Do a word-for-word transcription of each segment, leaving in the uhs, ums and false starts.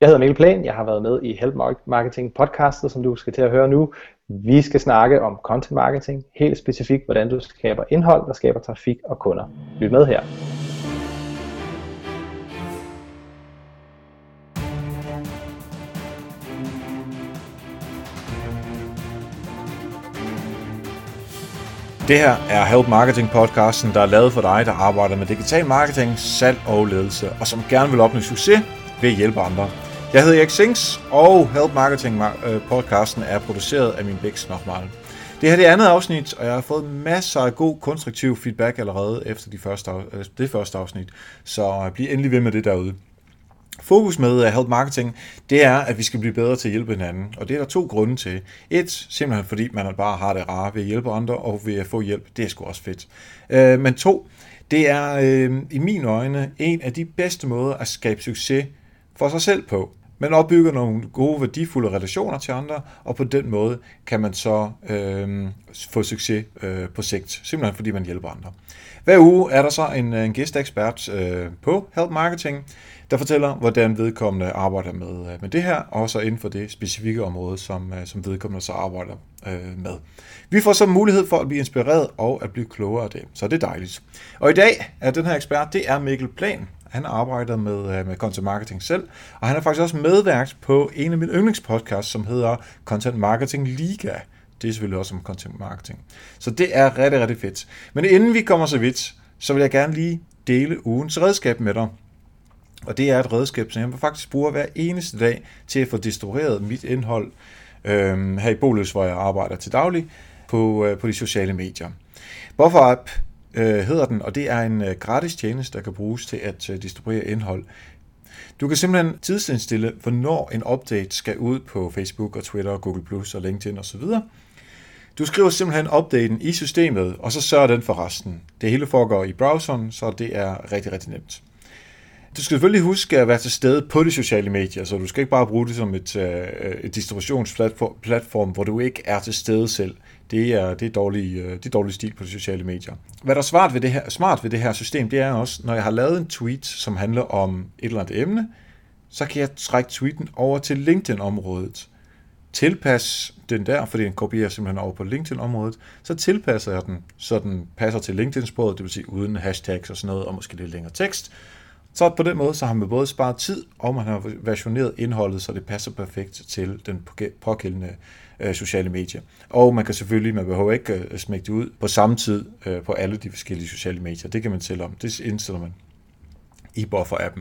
Jeg hedder Mikkel Plæhn, jeg har været med i Help Marketing podcastet, som du skal til at høre nu. Vi skal snakke om content marketing, helt specifikt hvordan du skaber indhold, der skaber trafik og kunder. Lyt med her. Det her er Help Marketing podcasten, der er lavet for dig, der arbejder med digital marketing, salg og ledelse, og som gerne vil opnå succes ved at hjælpe andre. Jeg hedder Erik Sings, og Help Marketing podcasten er produceret af min bæks Nochmal. Det her er det andet afsnit, og jeg har fået masser af god konstruktiv feedback allerede efter de første, det første afsnit, så bliv endelig ved med det derude. Fokus med Help Marketing, det er, at vi skal blive bedre til at hjælpe hinanden, og det er der to grunde til. Et, simpelthen fordi man bare har det rare ved at hjælpe andre, og ved at få hjælp, det er sgu også fedt. Øh, men to, det er øh, i mine øjne en af de bedste måder at skabe succes for sig selv på. Man opbygger nogle gode, værdifulde relationer til andre, og på den måde kan man så øh, få succes øh, på sigt, simpelthen fordi man hjælper andre. Hver uge er der så en, en gæsteekspert øh, på Help Marketing, der fortæller, hvordan vedkommende arbejder med, med det her, og så inden for det specifikke område, som, som vedkommende så arbejder øh, med. Vi får så mulighed for at blive inspireret og at blive klogere af det, så det er dejligt. Og i dag er den her ekspert, det er Mikkel Plæhn. Han arbejder med, med content marketing selv, og han er faktisk også medvært på en af mine yndlingspodcasts, som hedder Content Marketing Liga. Det er selvfølgelig også om content marketing. Så det er rigtig, rigtig fedt. Men inden vi kommer så vidt, så vil jeg gerne lige dele ugens redskab med dig. Og det er et redskab, som jeg faktisk bruger hver eneste dag til at få distribueret mit indhold øh, her i Bolius, hvor jeg arbejder til daglig, på, øh, på de sociale medier. Buffer app øh, hedder den, og det er en øh, gratis tjeneste, der kan bruges til at øh, distribuere indhold. Du kan simpelthen tidsindstille, hvornår en update skal ud på Facebook og Twitter og Google Plus og LinkedIn osv. Du skriver simpelthen updaten i systemet, og så sørger den for resten. Det hele foregår i browseren, så det er rigtig, rigtig nemt. Du skal selvfølgelig huske at være til stede på de sociale medier, så du skal ikke bare bruge det som et, et distributionsplatform, hvor du ikke er til stede selv. Det er, det er, dårlig, det er dårlig stil på de sociale medier. Hvad der er smart ved, det her, smart ved det her system, det er også, når jeg har lavet en tweet, som handler om et eller andet emne, så kan jeg trække tweeten over til LinkedIn-området. Tilpas den der, fordi den kopierer simpelthen over på LinkedIn-området, så tilpasser jeg den, så den passer til LinkedIn-sproget, det vil sige uden hashtags og sådan noget, og måske lidt længere tekst. Så på den måde så har man både sparet tid, og man har versioneret indholdet, så det passer perfekt til den pågældende øh, sociale medier. Og man kan selvfølgelig, man behøver ikke øh, smække det ud på samme tid øh, på alle de forskellige sociale medier. Det kan man selv om. Det indstiller man i Buffer-appen.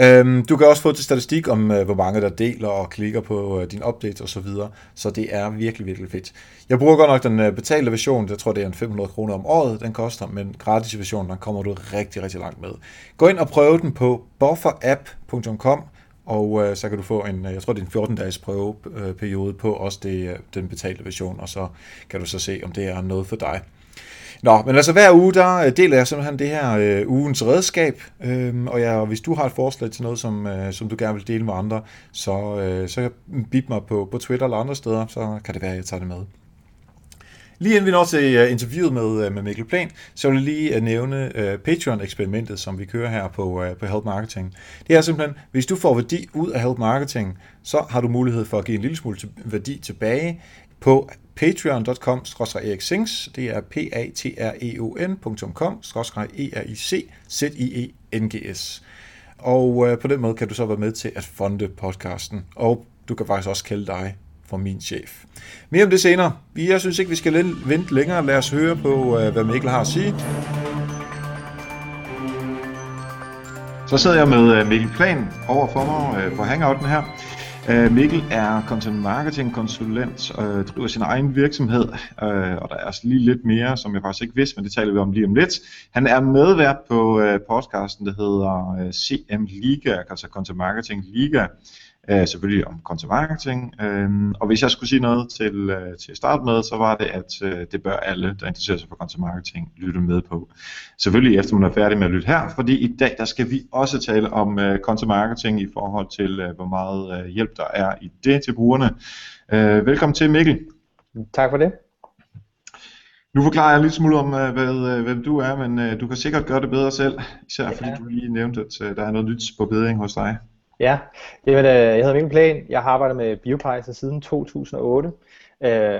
Øhm, du kan også få til statistik om, øh, hvor mange der deler og klikker på øh, din update og så videre. Så det er virkelig, virkelig fedt. Jeg bruger godt nok den øh, betalte version. Jeg tror, det er en fem hundrede kroner om året, den koster. Men gratis version, den kommer du rigtig, rigtig langt med. Gå ind og prøv den på bufferapp punktum com, og øh, så kan du få en, jeg tror, det er en fjorten dages prøveperiode på også det, øh, den betalte version. Og så kan du så se, om det er noget for dig. Nå, men altså hver uge, der deler jeg simpelthen det her øh, ugens redskab, øh, og jeg, hvis du har et forslag til noget, som, øh, som du gerne vil dele med andre, så, øh, så bip mig på, på Twitter eller andre steder, så kan det være, at jeg tager det med. Lige inden vi når til interviewet med, med Mikkel Plæhn, så vil jeg lige nævne øh, Patreon-eksperimentet, som vi kører her på, øh, på Help Marketing. Det er simpelthen, hvis du får værdi ud af Help Marketing, så har du mulighed for at give en lille smule til, værdi tilbage på patreon punktum com skråstreg eriksings, det er p-a-t-r-e-o-n punktum com skråstreg e-r-i-c-z-i-e-n-g-s. Og øh, på den måde kan du så være med til at funde podcasten, og du kan faktisk også kalde dig for min chef. Mere om det senere. Jeg synes ikke, vi skal vente længere. Lad os høre på, øh, hvad Mikkel har at sige. Så sidder jeg med Mikkel Plæhn over for mig øh, på hangouten her. Mikkel er content marketing konsulent og driver sin egen virksomhed, og der er også lige lidt mere, som jeg faktisk ikke vidste, men det taler vi om lige om lidt. Han er medvært på podcasten, der hedder C M Liga, altså Content Marketing Liga, selvfølgelig om content marketing. Og hvis jeg skulle sige noget til, til at starte med, så var det, at det bør alle, der interesserer sig for content marketing, lytte med på. Selvfølgelig efter man er færdig med at lytte her, fordi i dag der skal vi også tale om content marketing i forhold til, hvor meget hjælp der er i det til brugerne. Velkommen til, Mikkel. Tak for det. Nu forklarer jeg lidt smule om, hvad, hvem du er, men du kan sikkert gøre det bedre selv, især fordi du lige nævnte, at der er noget nyt på bedring hos dig. Ja, Jamen, jeg hedder Mikkel Plæhn, jeg har arbejdet med BioPrice siden to tusind og otte,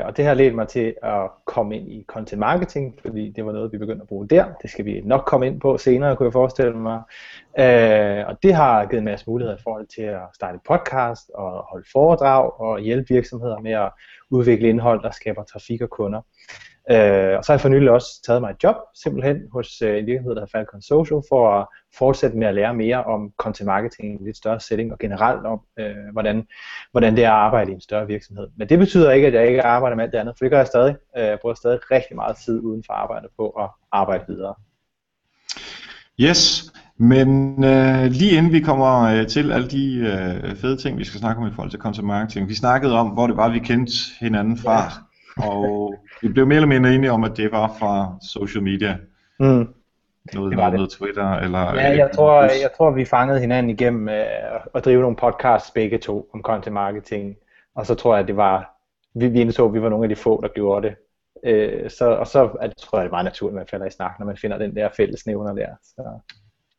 og det har ledt mig til at komme ind i content marketing, fordi det var noget, vi begyndte at bruge der. Det skal vi nok komme ind på senere, kunne jeg forestille mig. Og det har givet en masse muligheder i forhold til at starte podcast og holde foredrag og hjælpe virksomheder med at udvikle indhold, der skaber trafik og kunder. Øh, og så har jeg for nylig også taget mig et job simpelthen hos øh, en virksomhed, der hedder FalconSocial, for at fortsætte med at lære mere om content marketing i en lidt større setting og generelt om øh, hvordan, hvordan det er at arbejde i en større virksomhed. Men det betyder ikke, at jeg ikke arbejder med alt det andet, for det gør jeg stadig. Øh, jeg bruger stadig rigtig meget tid uden for arbejdet på at arbejde videre. Yes, men øh, lige inden vi kommer øh, til alle de øh, fede ting, vi skal snakke om i forhold til content marketing. Vi snakkede om, hvor det var, vi kendte hinanden fra. Ja. Og vi blev mere eller mindre enige om, at det var fra social media. Mm. Noget, det var noget det. Twitter eller... Ja, jeg tror, jeg tror, vi fangede hinanden igennem øh, at drive nogle podcasts begge to om content marketing. Og så tror jeg, at det var... Vi, vi indså, at vi var nogle af de få, der gjorde det. Øh, så, og så at, tror jeg, det er meget naturligt, at man falder i snak, når man finder den der fællesnævner der. Så.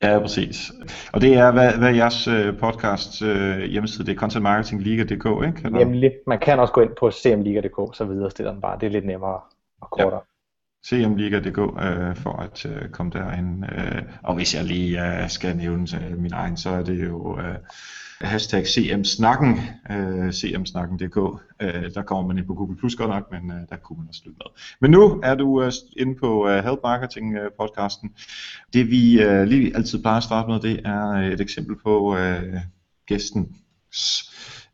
Ja, præcis. Og det er, hvad, hvad er jeres øh, podcast øh, hjemmeside? Det er Content Marketing Liga punktum d k, ikke? Eller? Jamen, man kan også gå ind på c m liga punktum d k, så videre stiller den bare. Det er lidt nemmere og kortere. Ja. c m liga punktum d k øh, for at øh, komme derhen. Øh, og hvis jeg lige øh, skal nævne øh, min egen, så er det jo øh, hashtag cmsnakken, øh, c m snakken punktum d k. Øh, der kommer man ind på Google Plus godt nok, men øh, der kunne man også lytte med. Men nu er du øh, inde på øh, Help Marketing øh, podcasten. Det vi øh, lige altid plejer at starte med, det er et eksempel på øh, gæstens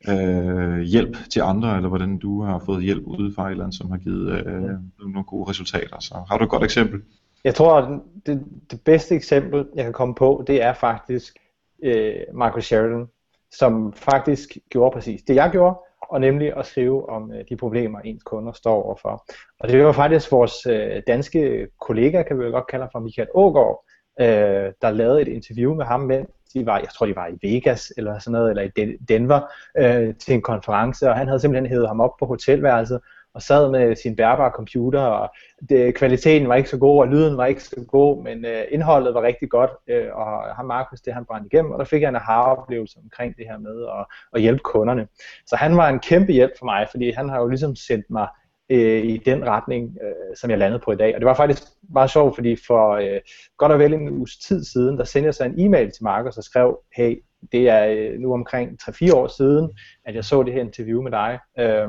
øh, hjælp til andre, eller hvordan du har fået hjælp udefra et eller andet, som har givet øh, nogle gode resultater. Så har du et godt eksempel? Jeg tror, det, det bedste eksempel, jeg kan komme på, det er faktisk øh, Marcus Sheridan, som faktisk gjorde præcis det, jeg gjorde, og nemlig at skrive om de problemer, ens kunder står overfor. Og det var faktisk vores øh, danske kollega, kan vi jo godt kalde ham, fra Michael Aagaard, øh, der lavede et interview med ham, mens de var, jeg tror de var i Vegas eller sådan noget, eller i Denver, øh, til en konference, og han havde simpelthen hævet ham op på hotelværelset, og sad med sin bærbare computer, og det, kvaliteten var ikke så god, og lyden var ikke så god, men øh, indholdet var rigtig godt, øh, og ham Marcus, det han brændte igennem, og der fik jeg en aha-oplevelse omkring det her med at, at hjælpe kunderne. Så han var en kæmpe hjælp for mig, fordi han har jo ligesom sendt mig øh, i den retning, øh, som jeg landede på i dag, og det var faktisk meget sjovt, fordi for øh, godt og vel en uges tid siden, der sendte jeg så en e-mail til Marcus og skrev, hey, det er nu omkring tre fire år siden, at jeg så det her interview med dig, øh,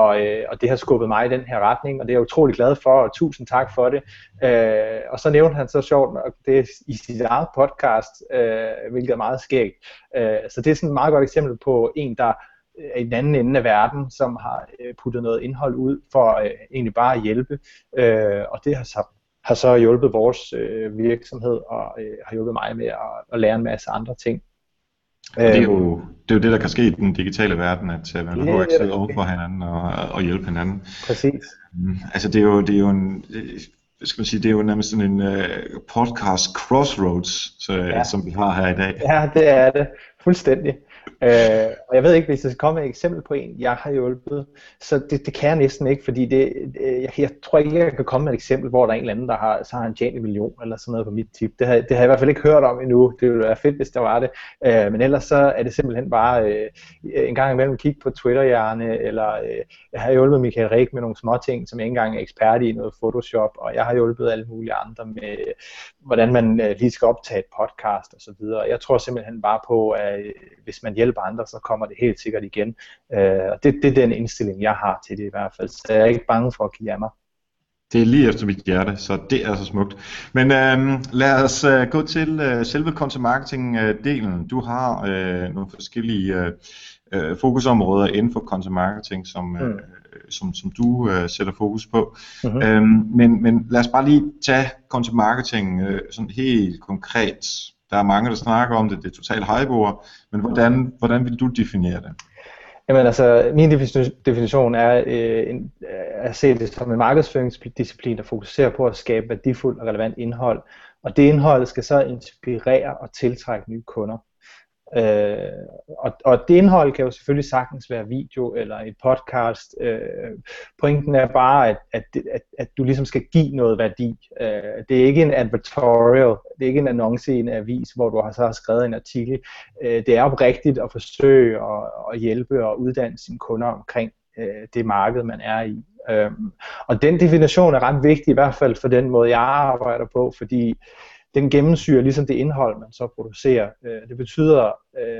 Og, øh, og det har skubbet mig i den her retning, og det er jeg utrolig glad for, og tusind tak for det. Øh, og så nævnte han så sjovt, og det er i sit eget podcast, øh, hvilket er meget skægt. Øh, så det er sådan et meget godt eksempel på en, der er i den anden ende af verden, som har øh, puttet noget indhold ud for øh, egentlig bare at hjælpe. Øh, og det har så, har så hjulpet vores øh, virksomhed, og øh, har hjulpet mig med at, at lære en masse andre ting. Og det er, jo, det er jo det, der kan ske i den digitale verden, at man yeah, behøver ikke sidde over for hinanden og, og hjælpe hinanden. Præcis. Mm, altså det er jo, det er jo en, skal man sige, det er jo nærmest sådan en uh, podcast crossroads, så, ja. Som vi har her i dag. Ja, det er det. Fuldstændig. Øh, og jeg ved ikke, hvis jeg skal komme med et eksempel på en, jeg har hjulpet, så det, det kan jeg næsten ikke, fordi det, jeg, jeg tror ikke, jeg kan komme med et eksempel, hvor der er en eller anden, der har, så har han tjent en million eller sådan noget på mit tip. Det har, det har jeg i hvert fald ikke hørt om endnu. Det ville være fedt, hvis der var det. Øh, men ellers så er det simpelthen bare øh, en gang imellem kigge på Twitter-hjerne, eller øh, jeg har hjulpet Michael Rigg med nogle små ting, som jeg ikke engang er ekspert i, noget Photoshop, og jeg har hjulpet alle mulige andre med, hvordan man øh, lige skal optage et podcast og så videre. Jeg tror simpelthen bare på, at hvis man hjælper andre, så kommer det helt sikkert igen. Øh, og det, det er den indstilling, jeg har til det i hvert fald, så jeg er ikke bange for at give af mig. Det er lige efter mit hjerte, så det er så smukt. Men øh, lad os øh, gå til øh, selve content marketing-delen. Du har øh, nogle forskellige øh, øh, fokusområder inden for content marketing, som, øh, mm. som, som du øh, sætter fokus på. Mm-hmm. Øhm, men, men lad os bare lige tage content marketing øh, sådan helt konkret. Der er mange, der snakker om det, det er totalt hypeord, men hvordan, hvordan vil du definere det? Jamen altså, min definition er øh, en, at se det som en markedsføringsdisciplin, der fokuserer på at skabe værdifuldt og relevant indhold, og det indhold skal så inspirere og tiltrække nye kunder. Øh, og, og det indhold kan jo selvfølgelig sagtens være video eller et podcast. Øh, pointen er bare, at, at, at, at du ligesom skal give noget værdi. Øh, det er ikke en advertorial, det er ikke en annonce i en avis, hvor du har, så har skrevet en artikel. Øh, det er oprigtigt at forsøge at, at hjælpe og uddanne sine kunder omkring øh, det marked, man er i. Øh, og den definition er ret vigtig, i hvert fald for den måde, jeg arbejder på, fordi den gennemsyrer ligesom det indhold, man så producerer. Det betyder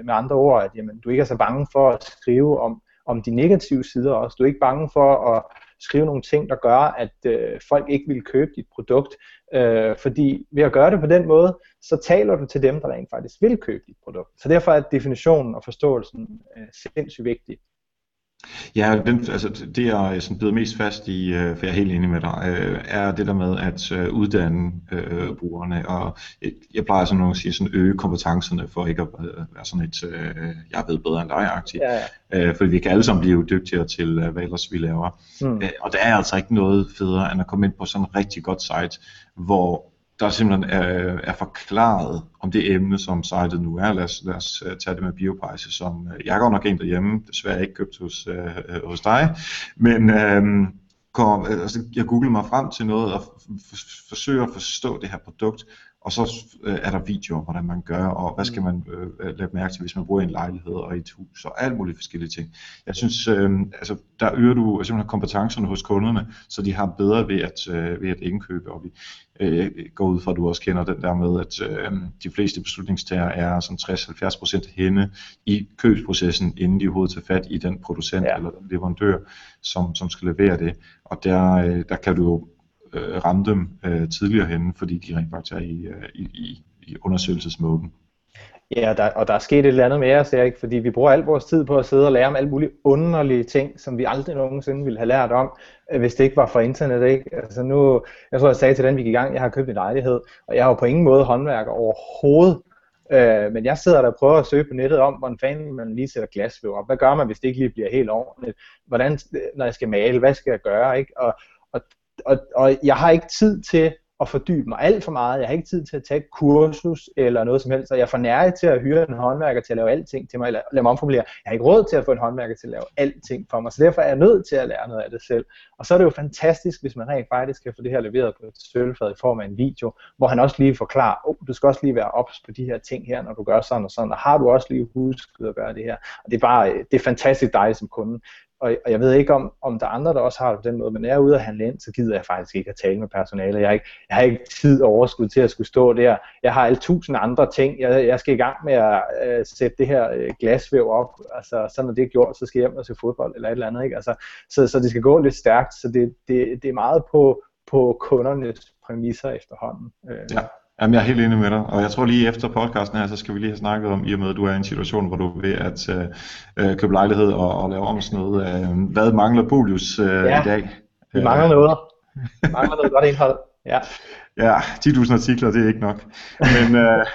med andre ord, at jamen, du ikke er så bange for at skrive om, om de negative sider også. Du er ikke bange for at skrive nogle ting, der gør, at øh, folk ikke vil købe dit produkt. Øh, fordi ved at gøre det på den måde, så taler du til dem, der rent faktisk vil købe dit produkt. Så derfor er definitionen og forståelsen øh, sindssygt vigtig. Ja, den, altså det jeg sådan bider mest fast i, for jeg er helt enig med dig, er det der med at uddanne øh, brugerne, og jeg plejer sådan nogle at sige, sådan øge kompetencerne for ikke at være sådan et, øh, jeg ved bedre end dig-agtigt, ja, ja. Øh, fordi vi kan alle sammen blive dygtigere til, hvad ellers vi laver, mm. øh, og der er altså ikke noget federe, end at komme ind på sådan en rigtig godt site, hvor der simpelthen er, er forklaret om det emne, som sitet nu er. Lad os, lad os tage det med BioPrice, som jeg går nok ind derhjemme, desværre ikke købt hos, øh, hos dig, men øh, kom, altså, jeg googlede mig frem til noget og f- forsøger at forstå det her produkt, og så øh, er der videoer, hvordan man gør, og hvad skal man øh, lægge mærke til, hvis man bruger en lejlighed og et hus, og alt muligt forskellige ting. Jeg synes, øh, altså, der øger du simpelthen kompetencerne hos kunderne, så de har bedre ved at, øh, ved at indkøbe, og vi øh, går ud fra, at du også kender den der med, at øh, de fleste beslutningstager er sådan tres til halvfjerds procent henne i købsprocessen, inden de overhovedet tager fat i den producent ja. Eller den leverandør, som, som skal levere det, og der, øh, der kan du jo ramme dem øh, tidligere henne, fordi de rent faktisk er i, øh, i, i undersøgelsesmåden. Ja, og der, og der er sket et eller andet med os, Erik, fordi vi bruger al vores tid på at sidde og lære om alle mulige underlige ting, som vi aldrig nogensinde ville have lært om, hvis det ikke var for internet, ikke? Altså nu, jeg tror jeg sagde til den, vi gik i gang, jeg har købt en lejlighed, og jeg har jo på ingen måde håndværker overhovedet, øh, men jeg sidder der og prøver at søge på nettet om, hvordan fanden man lige sætter glasvæv op, hvad gør man, hvis det ikke lige bliver helt ordentligt, hvordan, når jeg skal male, hvad skal jeg gøre, ikke? Og, og Og, og jeg har ikke tid til at fordybe mig alt for meget, jeg har ikke tid til at tage et kursus eller noget som helst, så jeg er for nærlig til at hyre en håndværker til at lave alting til mig, eller lad mig omformulere, jeg har ikke råd til at få en håndværker til at lave alting for mig, så derfor er jeg nødt til at lære noget af det selv, og så er det jo fantastisk, hvis man rent faktisk kan få det her leveret på et sølvfad i form af en video, hvor han også lige forklarer, oh, du skal også lige være ops på de her ting her, når du gør sådan og sådan, og har du også lige husket at gøre det her, og det er bare, det er fantastisk dig som kunde. Og jeg ved ikke, om, om der er andre, der også har det på den måde, men når jeg er ude at handle ind, så gider jeg faktisk ikke at tale med personalet. Jeg har ikke, jeg har ikke tid og overskud til at skulle stå der. Jeg har alle tusind andre ting. Jeg, jeg skal i gang med at øh, sætte det her øh, glasvæv op. Altså, så når det er gjort, så skal jeg hjem og se fodbold eller et eller andet. Ikke? Altså, så, så det skal gå lidt stærkt. Så det, det, det er meget på, på kundernes præmisser efterhånden. Øh. Ja. Jamen, jeg er helt enig med dig, og jeg tror lige efter podcasten her, så skal vi lige have snakket om, i og med at du er i en situation, hvor du er ved at øh, købe lejlighed og, og lave om sådan noget. Øh, hvad mangler Bolius øh, ja, i dag? Vi mangler noget. Vi mangler noget godt indhold. Ja, ja, ti tusind artikler, det er ikke nok. Men øh,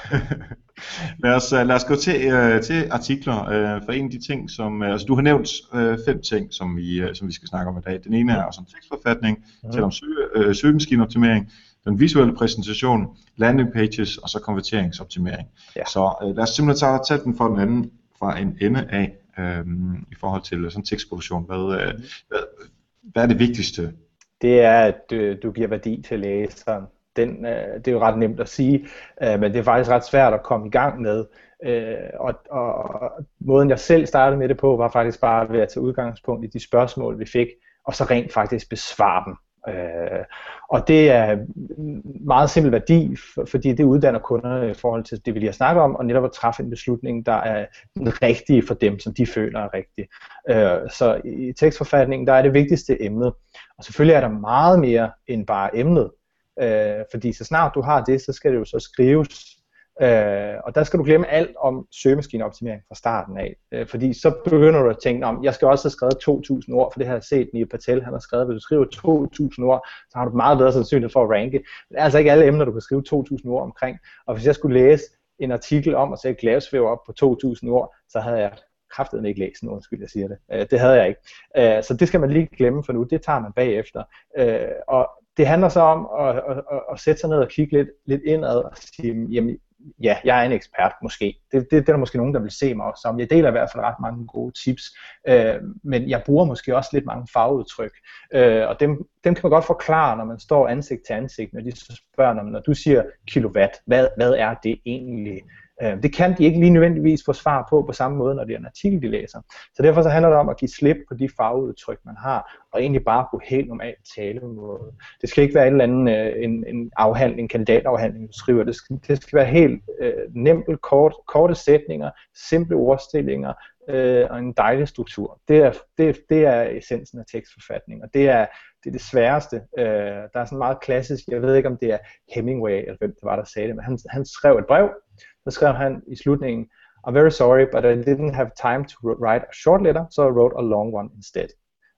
lad, os, lad os gå til, øh, til artikler, øh, for en af de ting, som, øh, altså du har nævnt øh, fem ting, som vi, øh, som vi skal snakke om i dag. Den ene er også om tekstforfatning, mm. til om søge, øh, søgemaskineoptimering, den visuelle præsentation, landing pages og så konverteringsoptimering. Ja. Så øh, lad os simpelthen tage den fra den anden, fra en ende af øh, i forhold til sådan tekstproduktion. Hvad, øh, hvad, hvad er det vigtigste? Det er, at øh, du giver værdi til læseren. Den, øh, det er jo ret nemt at sige, øh, men det er faktisk ret svært at komme i gang med. Øh, og, og, og måden jeg selv startede med det på, var faktisk bare ved at tage udgangspunkt i de spørgsmål, vi fik, og så rent faktisk besvare dem. Øh, og det er meget simpel værdi, for, fordi det uddanner kunderne i forhold til det, vi lige har snakket om, og netop at træffe en beslutning, der er den rigtige for dem, som de føler er rigtig. Øh, så i tekstforfatningen, der er det vigtigste emnet, og selvfølgelig er der meget mere end bare emnet, øh, fordi så snart du har det, så skal det jo så skrives. Øh, og der skal du glemme alt om søgemaskineoptimering fra starten af, øh, fordi så begynder du at tænke om, jeg skal også have skrevet to tusind ord, for det har jeg set Neil Patel, han har skrevet, hvis du skriver to tusind ord, så har du meget bedre sandsynlighed for at ranke. Det er altså ikke alle emner, du kan skrive to tusind ord omkring, og hvis jeg skulle læse en artikel om at sætte glasvæv op på to tusind ord, så havde jeg kraftedeme ikke læst nogen, undskyld jeg siger det, øh, det havde jeg ikke, øh, så det skal man lige glemme for nu, det tager man bagefter, øh, og det handler så om at, at, at, at sætte sig ned og kigge lidt, lidt indad og sige, jamen ja, jeg er en ekspert måske. Det, det, det er der måske nogen, der vil se mig som. Jeg deler i hvert fald ret mange gode tips, øh, men jeg bruger måske også lidt mange farveudtryk, øh, og dem, dem kan man godt forklare, når man står ansigt til ansigt, når de så spørger, når, man, når du siger kilowatt, hvad, hvad er det egentlig? Øh, det kan de ikke lige nødvendigvis få svar på på samme måde, når det er en artikel, de læser. Så derfor så handler det om at give slip på de farveudtryk, man har, og egentlig bare på helt normal talemåde. Det skal ikke være en eller anden øh, en, en afhandling, en kandidatafhandling, du skriver. Det skal, det skal være helt øh, nemt, kort, korte sætninger, simple ordstillinger øh, og en dejlig struktur. Det er, det, det er essensen af tekstforfatning, og det er det, er det sværeste. Øh, der er sådan meget klassisk, jeg ved ikke om det er Hemingway, eller hvem det var, der sagde det, men han, han skrev et brev. Så skrev han i slutningen, I'm very sorry, but I didn't have time to write a short letter, so I wrote a long one instead.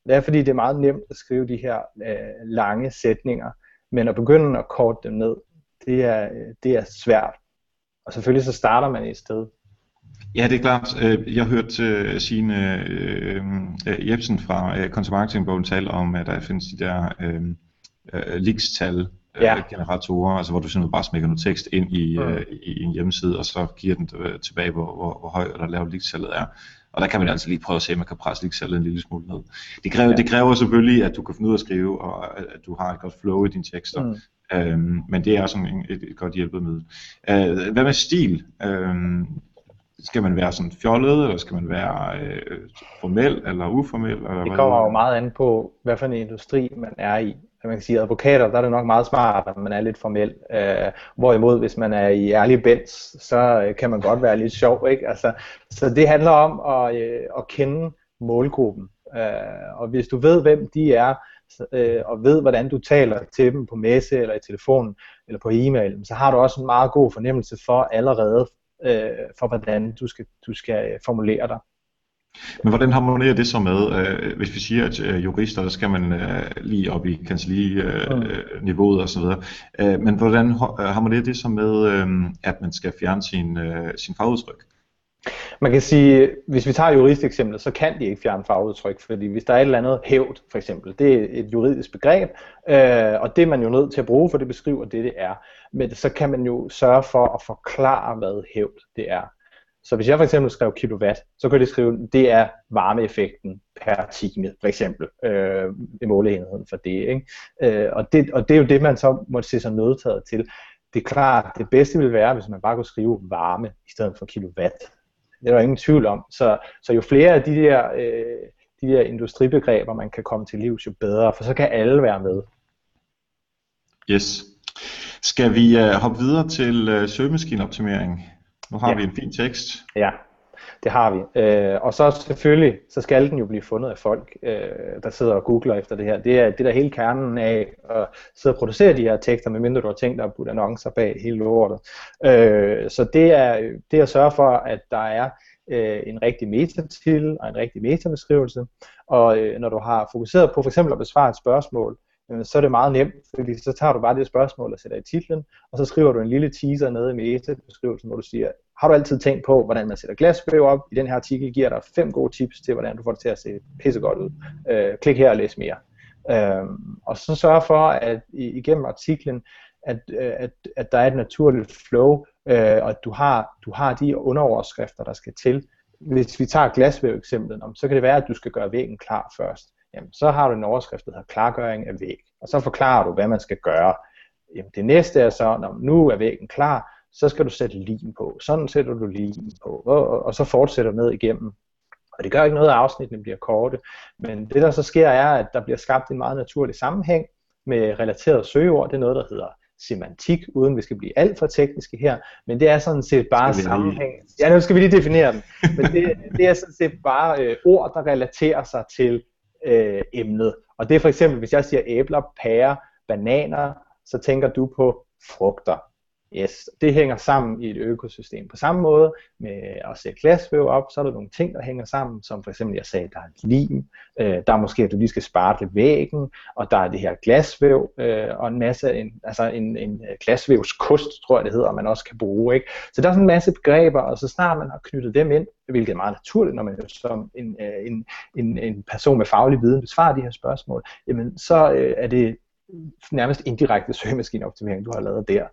Det er fordi, det er meget nemt at skrive de her øh, lange sætninger, men at begynde at korte dem ned, det er, det er svært. Og selvfølgelig så starter man et sted. Ja, det er klart. Jeg hørte Signe Jepsen fra Content Marketing tale om, at der findes de der øh, leaks-tal, Ja. generatorer, altså hvor du simpelthen bare smækker noget tekst ind i, mm. øh, i en hjemmeside, og så giver den øh, tilbage, hvor, hvor, hvor høj eller lav leaktallet er. Og der kan man altså lige prøve at se, om man kan presse leaktallet en lille smule ned. Det kræver, ja. det kræver selvfølgelig, at du kan finde ud af at skrive, og at du har et godt flow i dine tekster. Mm. Øhm, men det er sådan et, et godt hjælpemiddel. Øh, hvad med stil? Øh, Skal man være sådan fjollet, eller skal man være øh, formel eller uformel? Eller det kommer jo meget an på, hvad for en industri man er i. Man kan sige, at advokater, der er det nok meget smart, at man er lidt formel. Øh, hvorimod, hvis man er i ærlig bens, så kan man godt være lidt sjov, ikke? Altså, så det handler om at, øh, at kende målgruppen. Øh, og hvis du ved, hvem de er, øh, og ved, hvordan du taler til dem på messe, eller i telefonen, eller på e-mailen, så har du også en meget god fornemmelse for allerede, for hvordan du skal, du skal formulere dig. Men hvordan harmonerer det så med, øh, hvis vi siger, at øh, jurister, der skal man øh, lige op i kansli-niveauet øh, og så videre, øh, men hvordan harmonerer det så med, øh, at man skal fjerne sin, øh, sin fagudtryk? Man kan sige, hvis vi tager juristeksemplet, så kan de ikke fjerne farveudtryk, fordi hvis der er et eller andet hævd, for eksempel, det er et juridisk begreb, øh, og det er man jo nødt til at bruge, for det beskriver det, det er. Men så kan man jo sørge for at forklare, hvad hævd det er. Så hvis jeg for eksempel skrev kilowatt, så kan jeg skrive, det er varmeeffekten per time, for eksempel, øh, i måleenheden for det, ikke? Øh, og det. Og det er jo det, man så må se sig nødtaget til. Det er klart, det bedste ville være, hvis man bare kunne skrive varme i stedet for kilowatt. Det er der ingen tvivl om. Så, så jo flere af de der, øh, de der industribegreber, man kan komme til livs, jo bedre, for så kan alle være med. Yes. Skal vi øh, hoppe videre til øh, søgemaskineoptimering? Nu har ja. vi en fin tekst. Ja, det har vi. Øh, og så selvfølgelig, så skal den jo blive fundet af folk, øh, der sidder og googler efter det her. Det er det der hele kernen af at sidde og producere de her tekster, medmindre du har tænkt dig at putte annoncer bag hele lortet. Øh, så det er, det er at sørge for, at der er øh, en rigtig metatitel og en rigtig metabeskrivelse. Og øh, når du har fokuseret på for eksempel at besvare et spørgsmål, så er det meget nemt, fordi så tager du bare det spørgsmål og sætter i titlen, og så skriver du en lille teaser nede i metabeskrivelsen, hvor du siger, har du altid tænkt på, hvordan man sætter glasvæv op? I den her artikel giver der fem gode tips til, hvordan du får det til at se pissegodt ud. Øh, klik her og læs mere. Øh, og så sørg for, at igennem artiklen, at, at, at der er et naturligt flow, øh, og at du har, du har de underoverskrifter, der skal til. Hvis vi tager glasvæv-eksemplet, så kan det være, at du skal gøre væggen klar først. Jamen, så har du en overskrift, der hedder klargøring af væg, og så forklarer du, hvad man skal gøre. Jamen, det næste er så, når nu er væggen klar, så skal du sætte lim på, sådan sætter du lim på, og, og så fortsætter ned igennem. Og det gør ikke noget, at afsnittene bliver korte, men det der så sker er, at der bliver skabt en meget naturlig sammenhæng med relaterede søgeord. Det er noget, der hedder semantik, uden vi skal blive alt for tekniske her, men det er sådan set bare sammenhæng. Ja, nu skal vi lige definere den, men det, det er sådan set bare øh, ord, der relaterer sig til Øh, emnet. Og det er for eksempel, hvis jeg siger æbler, pærer, bananer, så tænker du på frugter. Yes. Det hænger sammen i et økosystem. På samme måde med at sætte glasvæv op, så er der nogle ting, der hænger sammen, som for eksempel jeg sagde, der er lim, øh, der er måske, at du lige skal spartle væggen, og der er det her glasvæv, øh, og en masse, en, altså en, en glasvævskost, tror jeg det hedder, man også kan bruge, ikke? Så der er sådan en masse begreber, og så snart man har knyttet dem ind, hvilket er meget naturligt, når man som en, en, en, en person med faglig viden besvarer de her spørgsmål, jamen så øh, er det nærmest indirekte søgemaskineoptimering, du har lavet der.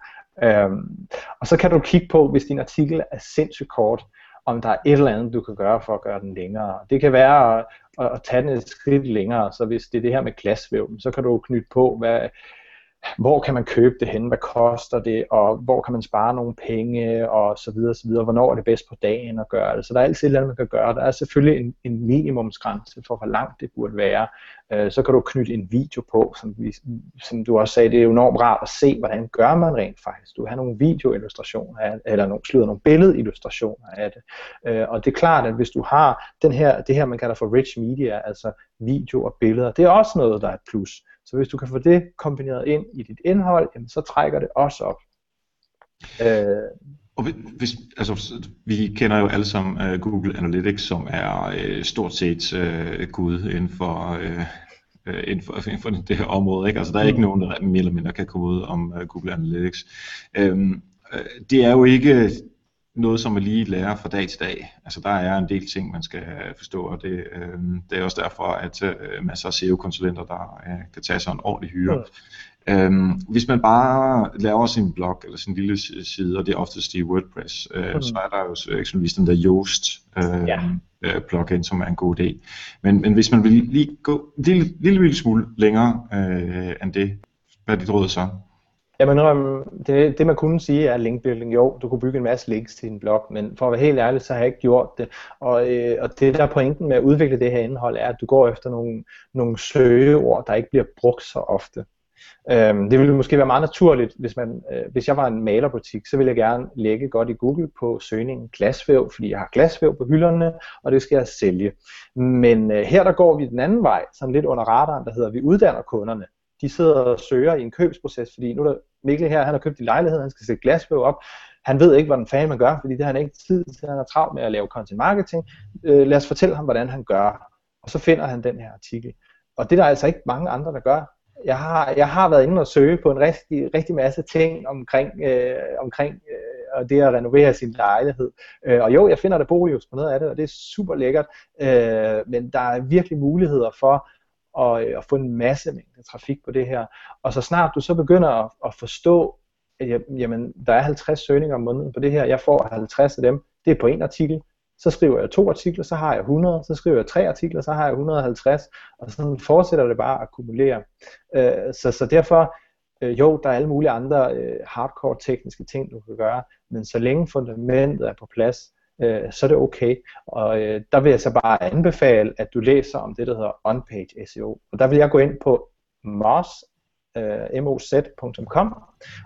Øhm, og så kan du kigge på, hvis din artikel er sindssygt kort, om der er et eller andet, du kan gøre for at gøre den længere. Det kan være at, at, at tage den et skridt længere, så hvis det er det her med glasvæv, så kan du knytte på, hvad, hvor kan man købe det henne, hvad koster det, og hvor kan man spare nogle penge, og så videre, så videre. Hvornår er det bedst på dagen at gøre det? Så der er altid et eller andet, man kan gøre. Der er selvfølgelig en, en minimumsgrænse for, hvor langt det burde være. Øh, så kan du knytte en video på, som, vi, som du også sagde, det er enormt rart at se, hvordan gør man rent faktisk. Du har nogle videoillustrationer, af, eller nogle, slutter nogle billedillustrationer af det. Øh, og det er klart, at hvis du har den her, det her, man kalder for rich media, altså video og billeder, det er også noget, der er et plus. Så hvis du kan få det kombineret ind i dit indhold, jamen så trækker det også op. Øh. Og hvis, altså, vi kender jo alle sammen uh, Google Analytics, som er uh, stort set uh, gud inden for, uh, inden, for, inden for det her område. Ikke? Altså, der er ikke nogen, der mere eller mindre kan komme ud om uh, Google Analytics. Uh, uh, det er jo ikke noget, som man lige lærer fra dag til dag. Altså der er en del ting, man skal forstå, og det, øh, det er også derfor, at øh, masser af S E O-konsulenter, der øh, kan tage sig en ordentlig hyre. Mm. Øhm, hvis man bare laver sin blog eller sin lille side, og det er oftest i WordPress, øh, mm. så er der jo eksempelvis den der Yoast øh, ja. øh, plugin, som er en god idé. Men, men hvis man vil lige gå en lille, lille, lille smule længere øh, end det, hvad er dit råd så? Jamen, det, det man kunne sige er linkbuilding. Jo, du kunne bygge en masse links til din blog, men for at være helt ærlig, så har jeg ikke gjort det. Og, øh, og det der pointen med at udvikle det her indhold, er, at du går efter nogle, nogle søgeord, der ikke bliver brugt så ofte. Øhm, det ville måske være meget naturligt, hvis, man, øh, hvis jeg var en malerbutik, så ville jeg gerne lægge godt i Google på søgningen glasvæv, fordi jeg har glasvæv på hylderne, og det skal jeg sælge. Men øh, her der går vi den anden vej, sådan lidt under radaren, der hedder, vi uddanner kunderne. De sidder og søger i en købsproces, fordi nu er der Mikkel her, han har købt i lejlighed, han skal sætte glasvæv op. Han ved ikke, hvordan fanden man gør, fordi det har han ikke tid til, han er travlt med at lave content marketing. Øh, lad os fortælle ham, hvordan han gør, og så finder han den her artikel. Og det er der altså ikke mange andre, der gør. Jeg har, jeg har været inde og søge på en rigtig, rigtig masse ting omkring, øh, omkring øh, det at renovere sin lejlighed. Øh, og jo, jeg finder der Bolius på noget af det, og det er super lækkert, øh, men der er virkelig muligheder for Og, og få en masse mængde trafik på det her. Og så snart du så begynder at, at forstå, at jamen, der er halvtreds søgninger om måneden på det her, jeg får halvtreds af dem, det er på en artikel, så skriver jeg to artikler, så har jeg hundrede, så skriver jeg tre artikler, så har jeg et hundrede og halvtreds, og sådan fortsætter det bare at akkumulere. Øh, så, så derfor, øh, jo, der er alle mulige andre øh, hardcore tekniske ting, du kan gøre, men så længe fundamentet er på plads, Øh, så er det okay, og øh, der vil jeg så bare anbefale, at du læser om det, der hedder on-page S E O, og der vil jeg gå ind på moz punktum com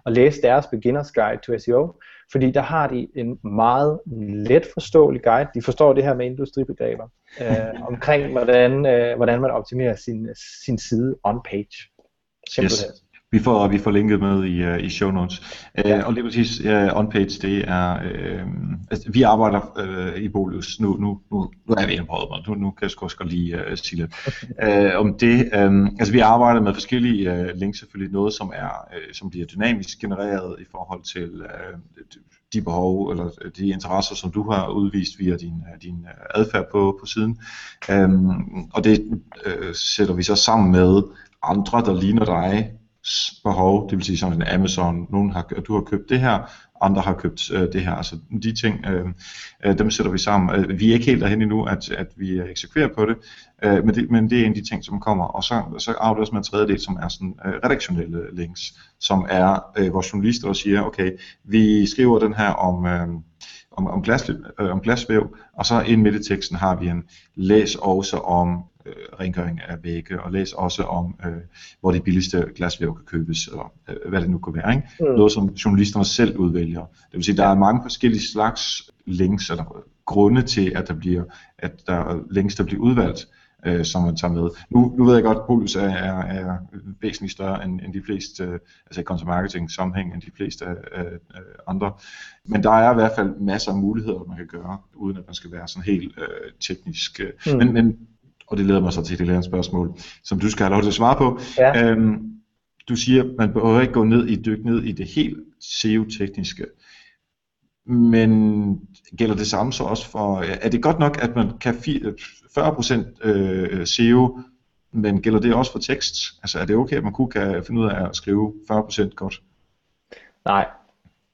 og læse deres beginners guide to S E O, fordi der har de en meget let forståelig guide. De forstår det her med industribegreber øh, omkring, hvordan, øh, hvordan man optimerer sin, sin side on-page. Simpelthen. Yes. Vi får, vi får linket med i, i show notes. Ja. Uh, og lige præcis uh, on-page, det er, uh, altså, vi arbejder uh, i Bolius, nu, nu, nu, nu er vi inde på det, nu, nu kan jeg sgu også godt lige uh, sige lidt uh, om det. Um, altså vi arbejder med forskellige uh, links, selvfølgelig noget, som, er, uh, som bliver dynamisk genereret i forhold til uh, de behov eller de interesser, som du har udvist via din, din adfærd på, på siden. Um, og det uh, sætter vi så sammen med andre, der ligner dig, behov, det vil sige sådan en Amazon, nogen har, du har købt det her, andre har købt øh, det her, altså de ting, øh, øh, dem sætter vi sammen. Vi er ikke helt derhen endnu, at, at vi eksekverer på det, øh, men det, men det er en af de ting, som kommer, og så, så afløser man en tredje del, som er sådan øh, redaktionelle links, som er øh, vores journalister, der siger, okay, vi skriver den her om, øh, om, om, glas, øh, om glasvæv, og så ind midt i teksten har vi en læs også om rengøring af vægge, og læs også om, øh, hvor det billigste glasvæv kan købes, eller øh, hvad det nu kan være. Ikke? Mm. Noget, som journalisterne selv udvælger. Det vil sige, der er mange forskellige slags links, eller grunde til, at der bliver, at der er links, der bliver udvalgt, øh, som man tager med. Nu, nu ved jeg godt, at Bolius er, er, er væsentligt større end, end de fleste, øh, altså i content marketing sammenhæng, end de fleste øh, øh, andre. Men der er i hvert fald masser af muligheder, man kan gøre, uden at man skal være sådan helt øh, teknisk. Øh. Mm. Men, men og det leder mig så til det lærende spørgsmål, som du skal have lov til at svare på. Ja. Øhm, du siger, at man behøver ikke gå ned i dyk ned i det helt S E O-tekniske. Men gælder det samme så også for, er det godt nok, at man kan fyrre procent øh, S E O, men gælder det også for tekst? Altså er det okay, at man kunne kan finde ud af at skrive fyrre procent godt? Nej,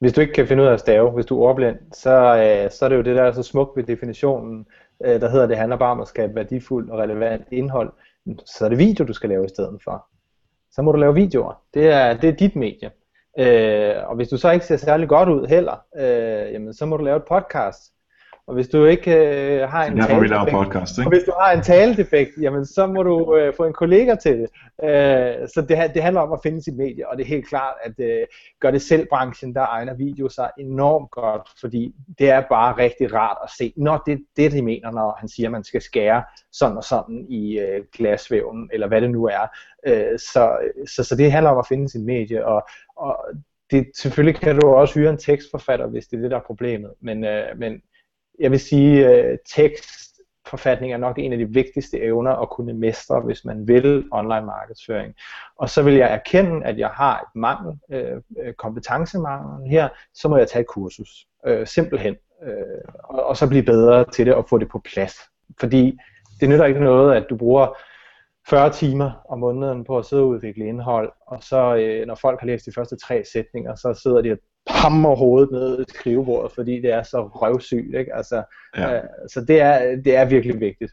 hvis du ikke kan finde ud af at stave, hvis du er ordblind, så, øh, så er det jo det, der er så smukt ved definitionen, øh, der hedder, det handler bare om at skabe værdifuldt og relevant indhold. Så er det video, du skal lave i stedet for. Så må du lave videoer. Det er, det er dit medie. Øh, og hvis du så ikke ser særlig godt ud heller, øh, jamen, så må du lave et podcast. Og hvis du ikke øh, har en taledefekt, og hvis du har en taledefekt, jamen så må du øh, få en kollega til det. Øh, så det, det handler om at finde sit medie, og det er helt klart, at øh, gør det selv branchen, der egner video sig enormt godt, fordi det er bare rigtig rart at se, når det er det, de mener, når han siger, at man skal skære sådan og sådan i øh, glasvæven, eller hvad det nu er. Øh, så, så, så det handler om at finde sit medie, og, og det, selvfølgelig kan du også hyre en tekstforfatter, hvis det er det, der er problemet, men, øh, men jeg vil sige, at tekstforfatning er nok en af de vigtigste evner at kunne mestre, hvis man vil online markedsføring. Og så vil jeg erkende, at jeg har et mangel, øh, kompetencemangel her, så må jeg tage et kursus, øh, simpelthen, øh, og, og så blive bedre til det og få det på plads. Fordi det nytter ikke noget, at du bruger fyrre timer om måneden på at sidde og udvikle indhold, og så øh, når folk har læst de første tre sætninger, så sidder de og hammer hovedet ned i skrivebordet, fordi det er så røvsygt, ikke? Altså, ja. øh, så det er, det er virkelig vigtigt.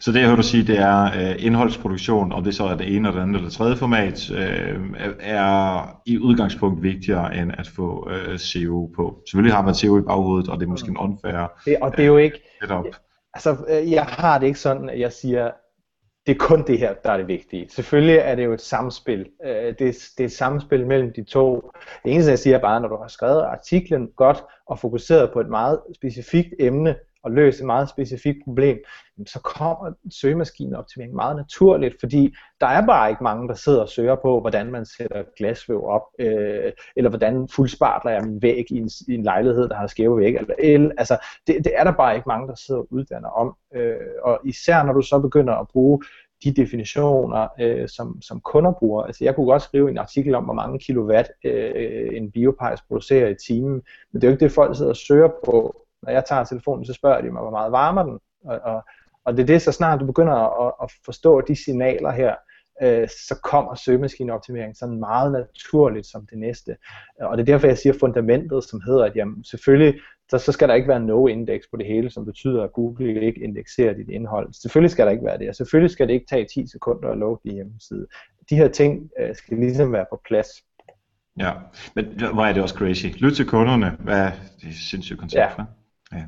Så det jeg hører dig sige, det er øh, indholdsproduktion, og det så er det ene eller det andet eller tredje format, øh, er i udgangspunkt vigtigere end at få øh, S E O på. Selvfølgelig har man S E O i baghovedet, og det er måske mm. en unfair det, og det er jo ikke, øh, altså, jeg har det ikke sådan, at jeg siger, det er kun det her, der er det vigtige. Selvfølgelig er det jo et samspil. Det er et samspil mellem de to. Det eneste, jeg siger, er bare, når du har skrevet artiklen godt og fokuseret på et meget specifikt emne og løst et meget specifikt problem, så kommer søgemaskineoptimering meget naturligt, fordi der er bare ikke mange, der sidder og søger på, hvordan man sætter glasvæv op, øh, eller hvordan fuldspartler jeg min væg i en, i en lejlighed, der har skæve væg, eller el. Altså, det, det er der bare ikke mange, der sidder og uddanner om, øh, og især når du så begynder at bruge de definitioner, øh, som, som kunder bruger. Altså, jeg kunne godt skrive en artikel om, hvor mange kilowatt øh, en BioPrice producerer i timen, men det er jo ikke det, folk sidder og søger på. Når jeg tager telefonen, så spørger de mig, hvor meget varmer den, og, og, og det er det, så snart du begynder at, at forstå de signaler her, øh, så kommer søgemaskineoptimering sådan meget naturligt som det næste, og det er derfor, jeg siger fundamentet, som hedder, at jamen, selvfølgelig, så, så skal der ikke være no-indeks på det hele, som betyder, at Google ikke indekserer dit indhold. Selvfølgelig skal der ikke være det, og selvfølgelig skal det ikke tage ti sekunder at lukke din hjemmeside. De her ting øh, skal ligesom være på plads. Ja, men hvor er det også crazy. Lyt til kunderne, hvad er det sindssygt koncept, ja. Ja.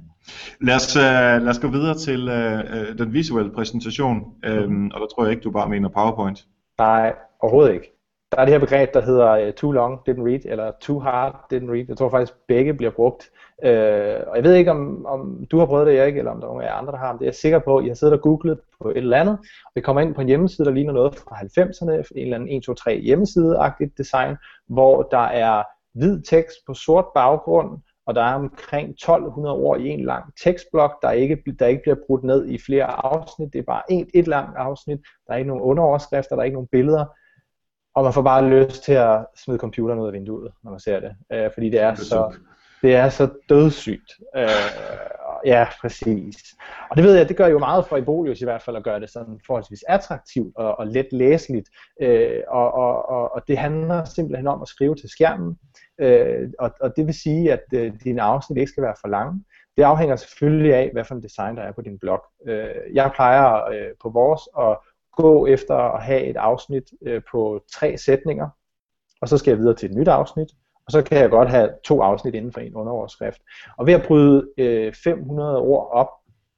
Lad os, øh, lad os gå videre til øh, den visuelle præsentation, øhm, mm. og der tror jeg ikke, du bare mener PowerPoint. Nej, overhovedet ikke. Der er det her begreb, der hedder too long didn't read, eller too hard didn't read. Jeg tror faktisk, begge bliver brugt. Øh, og jeg ved ikke, om, om du har prøvet det, Erik, eller om der er nogen af andre, der har. Det er jeg sikker på. Jeg har siddet og googlet på et eller andet, og det kommer ind på en hjemmeside, der ligner noget fra halvfemserne, en eller anden en to tre hjemmeside-agtigt design, hvor der er hvid tekst på sort baggrund, og der er omkring tolv hundrede ord i en lang tekstblok, der ikke, der ikke bliver brudt ned i flere afsnit. Det er bare et, et langt afsnit. Der er ikke nogen underoverskrifter, der er ikke nogen billeder. Og man får bare lyst til at smide computeren ud af vinduet, når man ser det. Øh, fordi det er, det, er så, det er så dødssygt. Øh, ja, præcis. Og det ved jeg, det gør jo meget for i Bolius i hvert fald, at gøre det sådan forholdsvis attraktivt og, og let læseligt. Øh, og, og, og, og det handler simpelthen om at skrive til skærmen. Øh, og, og det vil sige, at øh, dine afsnit ikke skal være for lange. Det afhænger selvfølgelig af, hvad for en design der er på din blog. Øh, jeg plejer øh, på vores og gå efter at have et afsnit øh, på tre sætninger, og så skal jeg videre til et nyt afsnit, og så kan jeg godt have to afsnit inden for en underoverskrift. Og ved at bryde øh, fem hundrede ord op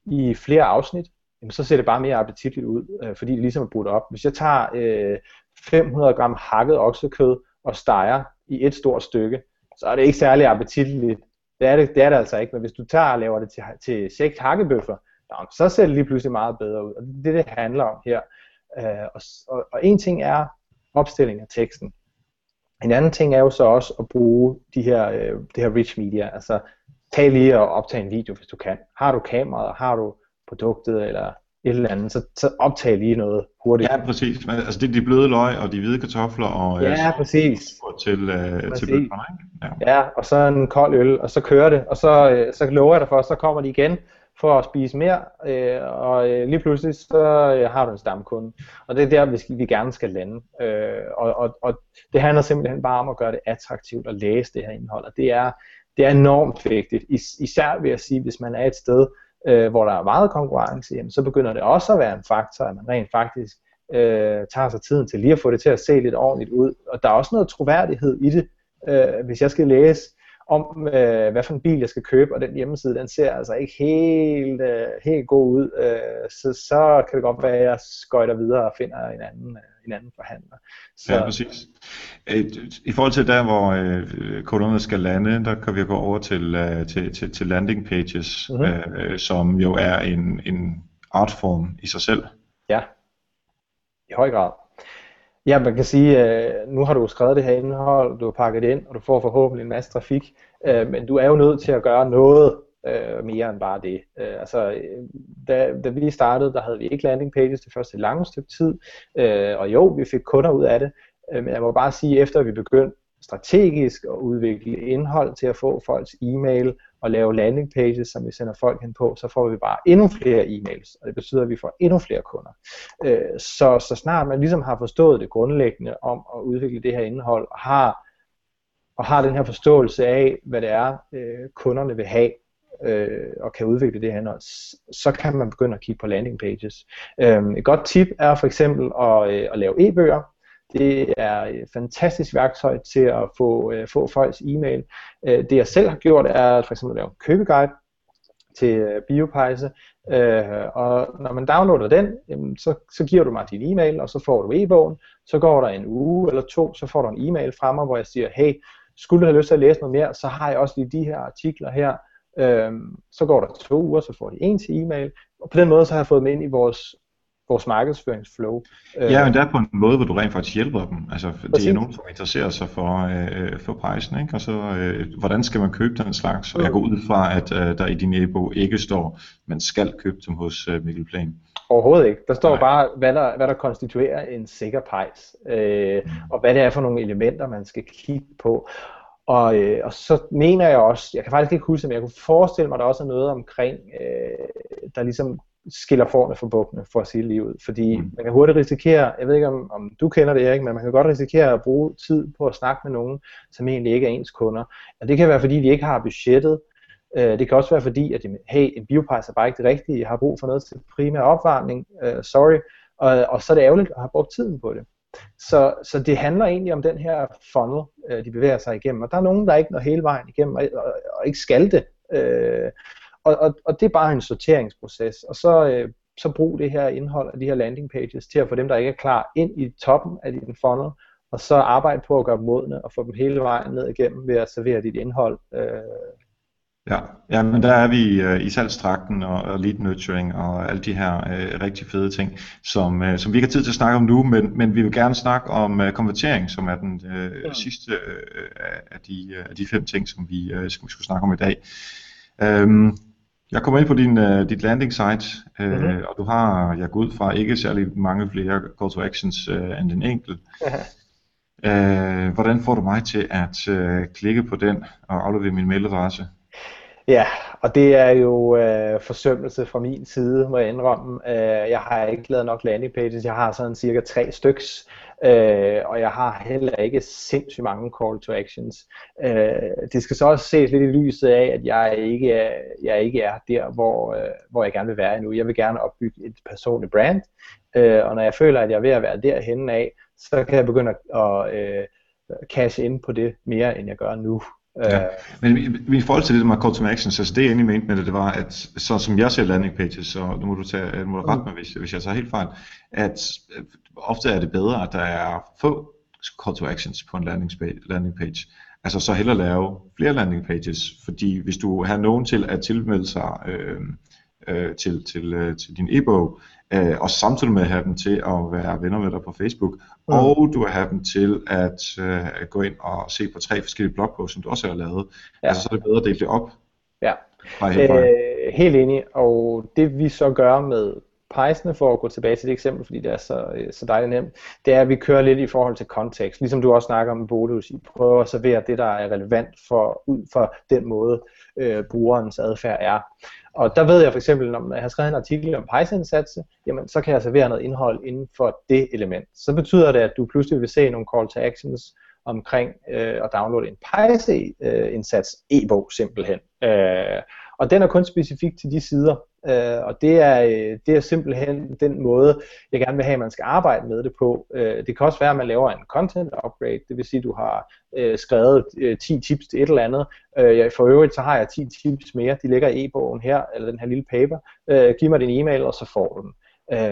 i flere afsnit, jamen, så ser det bare mere appetitligt ud, øh, fordi det ligesom er brudt op. Hvis jeg tager øh, fem hundrede gram hakket oksekød og steger i et stort stykke, så er det ikke særlig appetitligt. Det er det, det, er det altså ikke, men hvis du tager og laver det til, til seks hakkebøffer, så ser det lige pludselig meget bedre ud, og det er det, det handler om her. Uh, og, og, og en ting er opstilling af teksten. En anden ting er jo så også at bruge de her, uh, det her rich media. Altså tag lige og optag en video, hvis du kan. Har du kameraet, har du produktet eller et eller andet, så, så optag lige noget hurtigt. Ja, præcis. Altså det er de bløde løg og de hvide kartofler og ja, præcis. Til, uh, til bøfferne. Ja. Ja, og så en kold øl, og så kører det, og så, uh, så lover jeg dig for, så kommer de igen for at spise mere, øh, og lige pludselig så har du en stamkunde. Og det er der, vi, skal, vi gerne skal lande. Øh, og, og, og det handler simpelthen bare om at gøre det attraktivt at læse det her indhold, og det er, det er enormt vigtigt. Især vil jeg sige, hvis man er et sted, øh, hvor der er meget konkurrence, jamen, så begynder det også at være en faktor, at man rent faktisk øh, tager sig tiden til lige at få det til at se lidt ordentligt ud. Og der er også noget troværdighed i det, øh, hvis jeg skal læse om øh, hvad for en bil jeg skal købe, og den hjemmeside, den ser altså ikke helt, øh, helt god ud, øh, så, så kan det godt være, at jeg skøjter videre og finder en anden, en anden forhandler. Så... Ja, præcis. I forhold til der, hvor øh, kunderne skal lande, der kan vi gå over til, øh, til, til, til landing pages, mm-hmm. øh, som jo er en, en artform i sig selv. Ja, i høj grad. Ja, man kan sige, øh, nu har du skrevet det her indhold, du har pakket det ind, og du får forhåbentlig en masse trafik, øh, men du er jo nødt til at gøre noget øh, mere end bare det. Øh, altså, da, da vi startede, der havde vi ikke landing pages det første lange stykke tid, øh, og jo, vi fik kunder ud af det, øh, men jeg må bare sige, efter vi begyndte strategisk at udvikle indhold til at få folks e-mail og lave landing pages, som vi sender folk hen på, så får vi bare endnu flere e-mails, og det betyder, at vi får endnu flere kunder. Øh, så, så snart man ligesom har forstået det grundlæggende om at udvikle det her indhold, og har, og har den her forståelse af, hvad det er, øh, kunderne vil have, øh, og kan udvikle det her indhold, så kan man begynde at kigge på landing pages. Øh, et godt tip er for eksempel at, øh, at lave e-bøger. Det er et fantastisk værktøj til at få, øh, få folks e-mail. Øh, det jeg selv har gjort er for eksempel at lave en købeguide til øh, BioPrice, øh, og når man downloader den, jamen, så, så giver du mig din e-mail, og så får du e-bogen. Så går der en uge eller to, så får du en e-mail fra mig, hvor jeg siger, hey, skulle du have lyst til at læse noget mere, så har jeg også lige de her artikler her. Øh, så går der to uger, så får de en til e-mail, og på den måde så har jeg fået dem ind i vores vores markedsføringsflow. Ja, men det er på en måde, hvor du rent faktisk hjælper dem. Altså, det er nogen, som interesserer sig for, øh, for prisen, ikke? Og så, øh, hvordan skal man købe den slags? Og jeg går ud fra, at øh, der i din e-bog ikke står, man skal købe dem hos øh, Mikkel Plæhn. Overhovedet ikke. Der står Nej. bare, hvad der, hvad der konstituerer en sikker pris, øh, mm. og hvad det er for nogle elementer, man skal kigge på. Og, øh, og så mener jeg også, jeg kan faktisk ikke huske, men jeg kunne forestille mig, der også er noget omkring, øh, der ligesom skiller forne fra bukkene, for at sige lige ud. Fordi mm. man kan hurtigt risikere, jeg ved ikke om, om du kender det, Erik, men man kan godt risikere at bruge tid på at snakke med nogen, som egentlig ikke er ens kunder. Og det kan være, fordi de ikke har budgettet. Det kan også være, fordi at de, hey, en BioPrice er bare ikke det rigtige, jeg har brug for noget til primær opvarmning, uh, sorry. Og, og så er det ærgerligt at have brugt tiden på det. Så, så det handler egentlig om den her funnel, uh, de bevæger sig igennem. Og der er nogen, der ikke når hele vejen igennem, og, og, og ikke skal det. Uh, Og, og, og det er bare en sorteringsproces, og så, øh, så brug det her indhold og de her landing pages til at få dem, der ikke er klar, ind i toppen af din funnel, og så arbejde på at gøre dem modne og få dem hele vejen ned igennem ved at servere dit indhold. Øh. Ja, ja, men der er vi øh, i salgstrakten og, og lead nurturing og alle de her øh, rigtig fede ting, som, øh, som vi ikke har tid til at snakke om nu, men, men vi vil gerne snakke om øh, konvertering, som er den øh, ja. sidste øh, af, de, øh, af de fem ting, som vi, øh, som vi skulle snakke om i dag. Øhm, Jeg kommer ind på din, uh, dit landing site, uh, mm-hmm. og du har, jeg går ud fra, ikke særlig mange flere call to actions uh, end den enkelte. Yeah. Uh, hvordan får du mig til at uh, klikke på den og aflevere min mailadresse? Ja, og det er jo øh, forsømmelse fra min side, må jeg indrømme. Øh, jeg har ikke lavet nok landing pages, jeg har sådan cirka tre styks, øh, og jeg har heller ikke sindssygt mange call to actions. Øh, det skal så også ses lidt i lyset af, at jeg ikke er, jeg ikke er der, hvor, øh, hvor jeg gerne vil være endnu. Jeg vil gerne opbygge et personligt brand, øh, og når jeg føler, at jeg er ved at være derhenne af, så kan jeg begynde at øh, cashe ind på det mere, end jeg gør nu. Ja. Men i forhold til det med call to actions, altså det jeg egentlig mente med det, det var, at så som jeg ser landing pages, så nu må du, tage, må du rette mig, hvis, hvis jeg tager helt fejl, at ofte er det bedre, at der er få call to actions på en landing page, landing page. Altså så hellere lave flere landing pages, fordi hvis du har nogen til at tilmelde sig øh, øh, til, til, øh, til din e-bog, øh, og samtidig med at have dem til at være venner med dig på Facebook, mm. og du har dem til at, øh, at gå ind og se på tre forskellige blogposts, som du også har lavet, ja. altså så er det bedre at dele det op. Ja, øh, helt enig, og det vi så gør med pricene, for at gå tilbage til det eksempel, fordi det er så, så dejligt nemt, det er, at vi kører lidt i forhold til kontekst, ligesom du også snakker om Bolius, I prøver at servere det, der er relevant for, ud fra den måde, øh, brugerens adfærd er. Og der ved jeg for eksempel, når jeg har skrevet en artikel om pejseindsatser, jamen så kan jeg servere noget indhold inden for det element. Så betyder det, at du pludselig vil se nogle call to actions omkring øh, at downloade en pejseindsats e-bog simpelthen. Øh, og den er kun specifik til de sider, øh, og det er, det er simpelthen den måde, jeg gerne vil have, at man skal arbejde med det på. Øh, det kan også være, at man laver en content upgrade, det vil sige, at du har øh, skrevet øh, ti tips til et eller andet. Øh, for øvrigt, så har jeg ti tips mere, de ligger i e-bogen her, eller den her lille paper. Øh, giv mig din e-mail, og så får du den. Det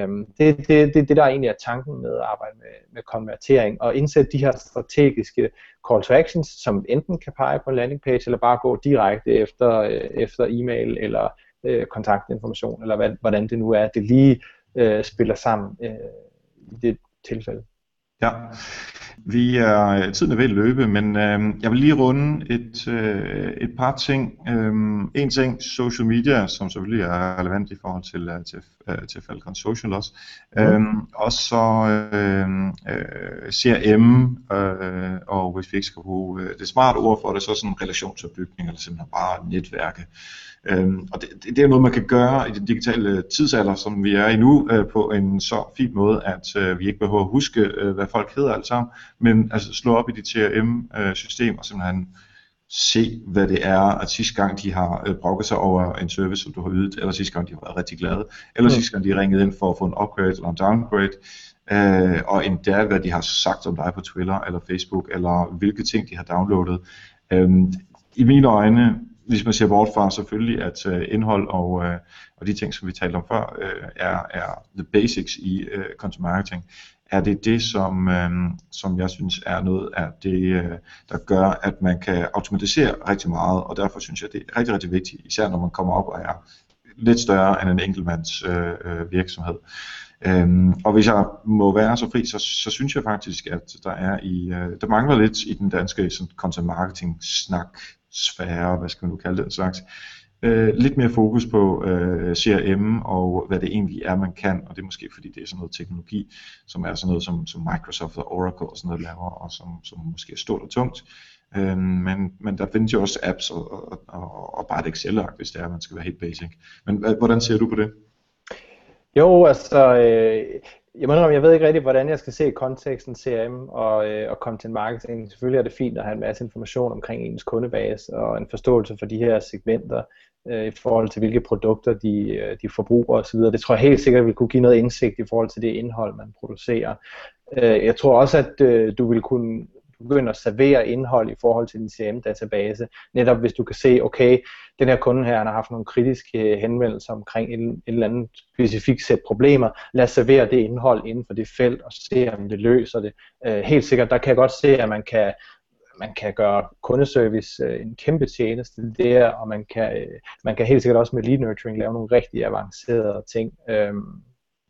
er det, det, det, der egentlig er tanken med at arbejde med, med konvertering, og indsætte de her strategiske call to actions, som enten kan pege på en landing page, eller bare gå direkte efter, efter e-mail, eller øh, kontaktinformation, eller hvad, hvordan det nu er, det lige øh, spiller sammen øh, i det tilfælde. Ja, vi er, tiden er ved at løbe, men øh, jeg vil lige runde et, øh, et par ting. Øh, en ting, social media, som selvfølgelig er relevant i forhold til, øh, til, øh, til FalconSocial også. Mm. Øh, og så øh, øh, C R M, øh, og hvis vi ikke skal bruge øh, det smarte ord for det, så sådan relationsopbygning, eller simpelthen bare netværke. Øhm, og det, det, det er noget man kan gøre i den digitale tidsalder, som vi er i nu, øh, på en så fin måde, at øh, vi ikke behøver at huske øh, hvad folk hedder alt sammen, men altså slå op i dit C R M øh, system og simpelthen se hvad det er, at sidste gang de har øh, brokket sig over en service som du har ydet, eller sidste gang de har været rigtig glade, eller mm. sidste gang de har ringet ind for at få en upgrade eller en downgrade, øh, og endda hvad de har sagt om dig på Twitter eller Facebook, eller hvilke ting de har downloadet. øhm, I mine øjne, hvis man ser bort fra selvfølgelig, at øh, indhold og, øh, og de ting, som vi talte om før, øh, er, er the basics i øh, content marketing, er det det, som, øh, som jeg synes er noget af det, øh, der gør, at man kan automatisere rigtig meget, og derfor synes jeg, det er rigtig, rigtig vigtigt, især når man kommer op og er lidt større end en enkeltmands øh, virksomhed. Øhm, og hvis jeg må være så fri, så, så synes jeg faktisk, at der, er i, øh, der mangler lidt i den danske sådan, content marketing snak, sfære, hvad skal man nu kalde den slags, øh, lidt mere fokus på øh, C R M og hvad det egentlig er man kan, og det er måske fordi det er sådan noget teknologi, som er sådan noget som, som Microsoft og Oracle og sådan noget laver, og som, som måske er stort og tungt, øh, men, men der findes jo også apps og, og, og, og bare et Excel-ark, hvis det er, man skal være helt basic. Men hvordan ser du på det? Jo, altså øh... Jeg mener, jeg ved ikke rigtig, hvordan jeg skal se konteksten C R M og, øh, og content marketing. Selvfølgelig er det fint at have en masse information omkring ens kundebase og en forståelse for de her segmenter øh, i forhold til, hvilke produkter de, de forbruger osv. Det tror jeg helt sikkert vil kunne give noget indsigt i forhold til det indhold, man producerer. Øh, jeg tror også, at øh, du vil kunne begynde at servere indhold i forhold til din C R M-database, netop hvis du kan se, okay, den her kunde her, han har haft nogle kritiske henvendelser omkring en, en eller anden specifik sæt problemer, lad os servere det indhold inden for det felt, og se om det løser det. Øh, helt sikkert, der kan jeg godt se, at man kan, man kan gøre kundeservice øh, en kæmpe tjeneste der, og man kan, øh, man kan helt sikkert også med lead nurturing lave nogle rigtig avancerede ting. Øh,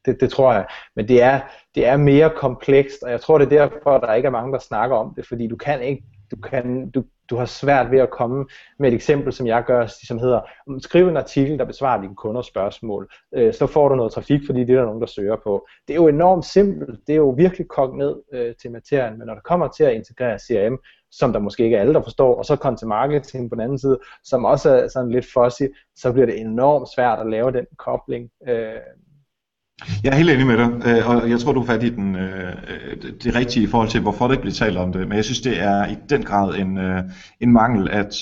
Det, det tror jeg, men det er, det er mere komplekst, og jeg tror det er derfor, at der ikke er mange, der snakker om det, fordi du kan ikke, du, kan, du, du har svært ved at komme med et eksempel, som jeg gør, som hedder, skriv en artikel, der besvarer dine kunders spørgsmål, øh, så får du noget trafik, fordi det er der nogen, der søger på. Det er jo enormt simpelt, det er jo virkelig kogt ned øh, til materien, men når det kommer til at integrere C R M, som der måske ikke er alle, der forstår, og så content marketing på den anden side, som også er sådan lidt fuzzy, så bliver det enormt svært at lave den kobling. øh, Jeg er helt enig med dig, og jeg tror du er fat i den, det rigtige i forhold til hvorfor det ikke bliver talt om det, men jeg synes det er i den grad en, en mangel, at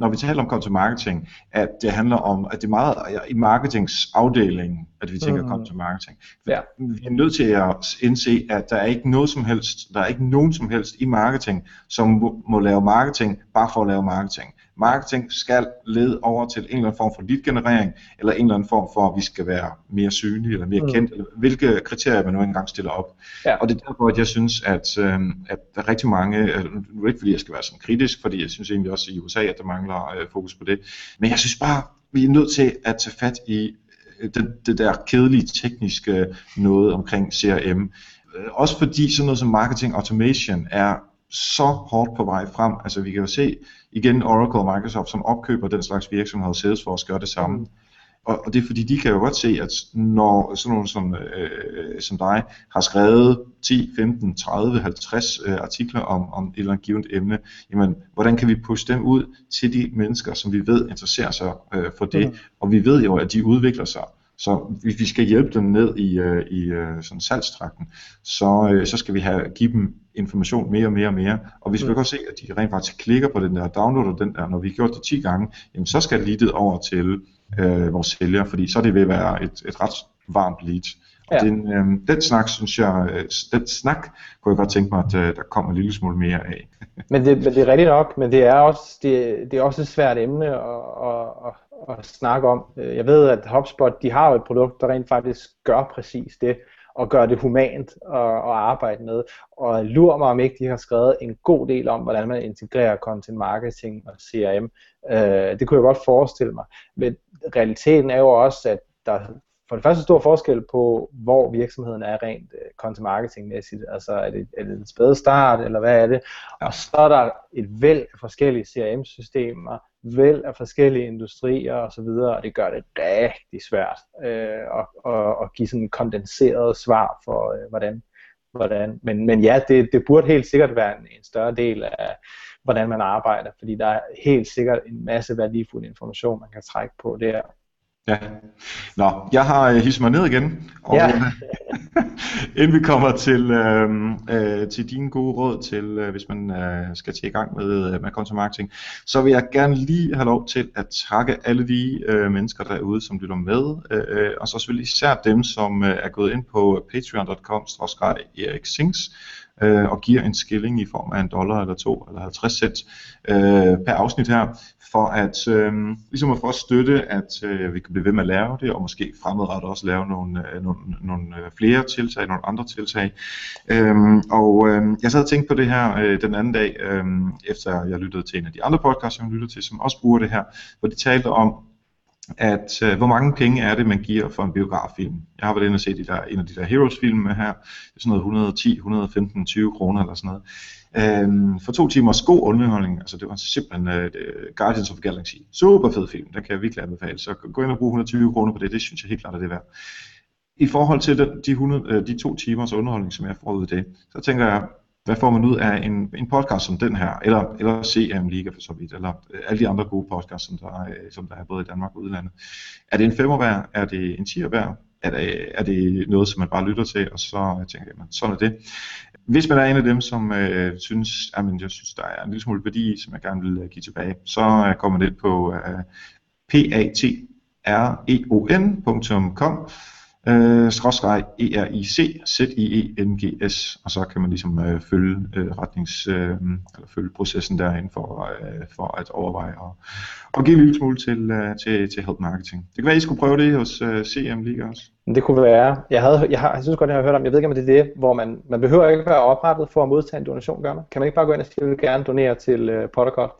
når vi taler om content marketing, at det handler om, at det er meget i marketingsafdelingen, at vi tænker mm. content marketing. Ja. Vi er nødt til at indse, at der er ikke noget som helst, der er ikke nogen som helst i marketing, som må, må lave marketing bare for at lave marketing. Marketing skal lede over til en eller anden form for lead-generering, eller en eller anden form for, at vi skal være mere synlige, eller mere mm. kendt, eller hvilke kriterier man nu engang stiller op. Ja. Og det er derfor, at jeg synes, at, øh, at der er rigtig mange, øh, nu er det ikke fordi jeg skal være sådan kritisk, fordi jeg synes egentlig også i U S A, at der mangler øh, fokus på det, men jeg synes bare, vi er nødt til at tage fat i det, det der kedelige tekniske noget omkring C R M. Også fordi sådan noget som marketing automation er så hårdt på vej frem. Altså vi kan jo se igen Oracle og Microsoft, som opkøber den slags virksomheder, og Salesforce gør det samme. Og, og det er fordi, de kan jo godt se, at når sådan nogle som, øh, som dig har skrevet ti, femten, tredive, halvtreds øh, artikler om, om et eller andet givet emne, jamen, hvordan kan vi pushe dem ud til de mennesker, som vi ved interesserer sig øh, for det, mm. og vi ved jo, at de udvikler sig. Så hvis vi skal hjælpe dem ned i, øh, i sådan salgstrakten, så, øh, så skal vi have, give dem information mere og mere og mere. Og hvis mm. vi kan se, at de rent faktisk klikker på den der og downloader den der, når vi har gjort det ti gange, jamen, så skal leadet over til øh, vores sælgere, fordi så er det ved at være et, et ret varmt lead. Og ja. den, øh, den snak, synes jeg, øh, den snak kunne jeg godt tænke mig, at øh, der kommer en lille smule mere af. men, det, men det er rigtigt nok, men det er også, det, det er også et svært emne og at snakke om. Jeg ved, at HubSpot, de har jo et produkt, der rent faktisk gør præcis det, og gør det humant at arbejde med, og lurer mig, om ikke de har skrevet en god del om, hvordan man integrerer content marketing og C R M. Øh, det kunne jeg godt forestille mig. Men realiteten er jo også, at der for det første er stor forskel på, hvor virksomheden er rent content marketingmæssigt. Altså, er det, er det en spæde start, eller hvad er det? Og så er der et væld af forskellige C R M-systemer, væld af forskellige industrier og så videre, og det gør det rigtig svært øh, at, at, at give sådan kondenserede svar for øh, hvordan, hvordan. Men, men ja, det, det burde helt sikkert være en, en større del af hvordan man arbejder, fordi der er helt sikkert en masse værdifuld information, man kan trække på der. Ja, nå, jeg har hisset mig ned igen, og ja. Inden vi kommer til, øh, øh, til dine gode råd til, øh, hvis man øh, skal til i gang med, øh, med content marketing, så vil jeg gerne lige have lov til at takke alle de øh, mennesker derude, som lytter med, øh, og så selvfølgelig især dem, som øh, er gået ind på patreon punktum com slash Erik Sings øh, og giver en skilling i form af en dollar eller to eller halvtreds cent øh, per afsnit her, for at øh, ligesom at få støtte, at øh, vi kan blive ved med at lave det, og måske fremadrettet også lave nogle, øh, nogle, nogle flere tiltag, nogle andre tiltag. Øhm, og øh, jeg sad og tænkte på det her øh, den anden dag, øh, efter jeg lyttede til en af de andre podcasts, som jeg lyttede til, som også bruger det her, hvor de talte om, at øh, hvor mange penge er det, man giver for en biograffilm. Jeg har været inde og set de der, en af de der Heroes-filme her, sådan noget hundrede og ti, hundrede og femten, tyve kroner eller sådan noget. Øhm, for to timers god underholdning, altså det var simpelthen uh, Guardians of the Galaxy, super fed film, den kan jeg virkelig anbefale, så gå ind og brug hundrede og tyve kroner på det, det synes jeg helt klart er det værd. I forhold til den, de, hundrede, de to timers underholdning, som jeg får ud af det, så tænker jeg, hvad får man ud af en, en podcast som den her, eller, eller C R M Liga for så vidt, eller alle de andre gode podcasts, som der, som der er både i Danmark og udlandet. Er det en femmer værd? Er det en tier værd? Er det, er det noget, som man bare lytter til, og så tænker jeg, jamen, sådan er det. Hvis man er en af dem, som øh, synes, jamen, jeg synes, der er en lille smule værdi, som jeg gerne vil give tilbage, så kommer man ind på øh, patreon punktum com Øh, skråstreg E R I C Z I E N G S, og så kan man ligesom øh, følge øh, retnings øh, eller følge processen derinde for, øh, for at overveje og, og give en lille smule til, øh, til, til Help Marketing. Det kan være, I skulle prøve det hos øh, C M Liga også. Det kunne være. Jeg, havde, jeg, har, jeg synes godt, jeg har hørt om, jeg ved ikke om det er det, hvor man, man behøver ikke være oprettet for at modtage en donation, gør man? Kan man ikke bare gå ind og sige, at jeg vil gerne donere til øh, Potterkort?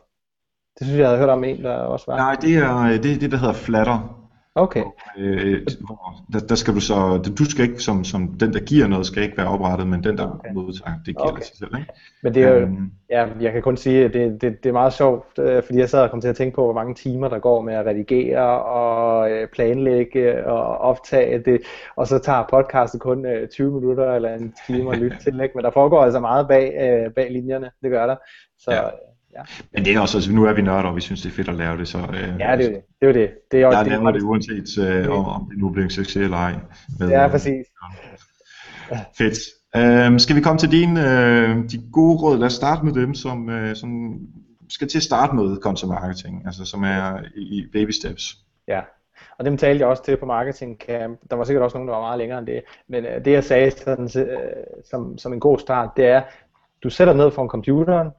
Det synes jeg, jeg havde hørt om en, der også var. Nej, det er det, er det der hedder Flattr. Okay. Øh, der, der skal du så, du skal ikke som, som den der giver noget skal ikke være oprettet, men den der okay. modtager, det giver okay. det sig selv, ikke? Men det er jo, um, ja, jeg kan kun sige, at det, det, det er meget sjovt, fordi jeg sad og kom til at tænke på, hvor mange timer der går med at redigere og planlægge og optage det, og så tager podcastet kun tyve minutter eller en time at lytte til, ikke? Men der foregår altså meget bag, bag linjerne, det gør der. Så ja. Ja. Men det er også, altså, nu er vi nørder, og vi synes det er fedt at lave det, så... Øh, ja, det er det. Det er det. Det er også, jeg det, laver det uanset, øh, om, om det nu bliver en succes eller ej. Med, ja, præcis. Øh, fedt. Øh, skal vi komme til dine, øh, de gode råd? Lad os starte med dem, som, øh, som skal til at starte med content marketing, altså som er i baby steps. Ja. Og dem talte jeg også til på Marketing Camp. Der var sikkert også nogen, der var meget længere end det. Men øh, det jeg sagde sådan, øh, som, som en god start, det er, du sætter ned foran computeren,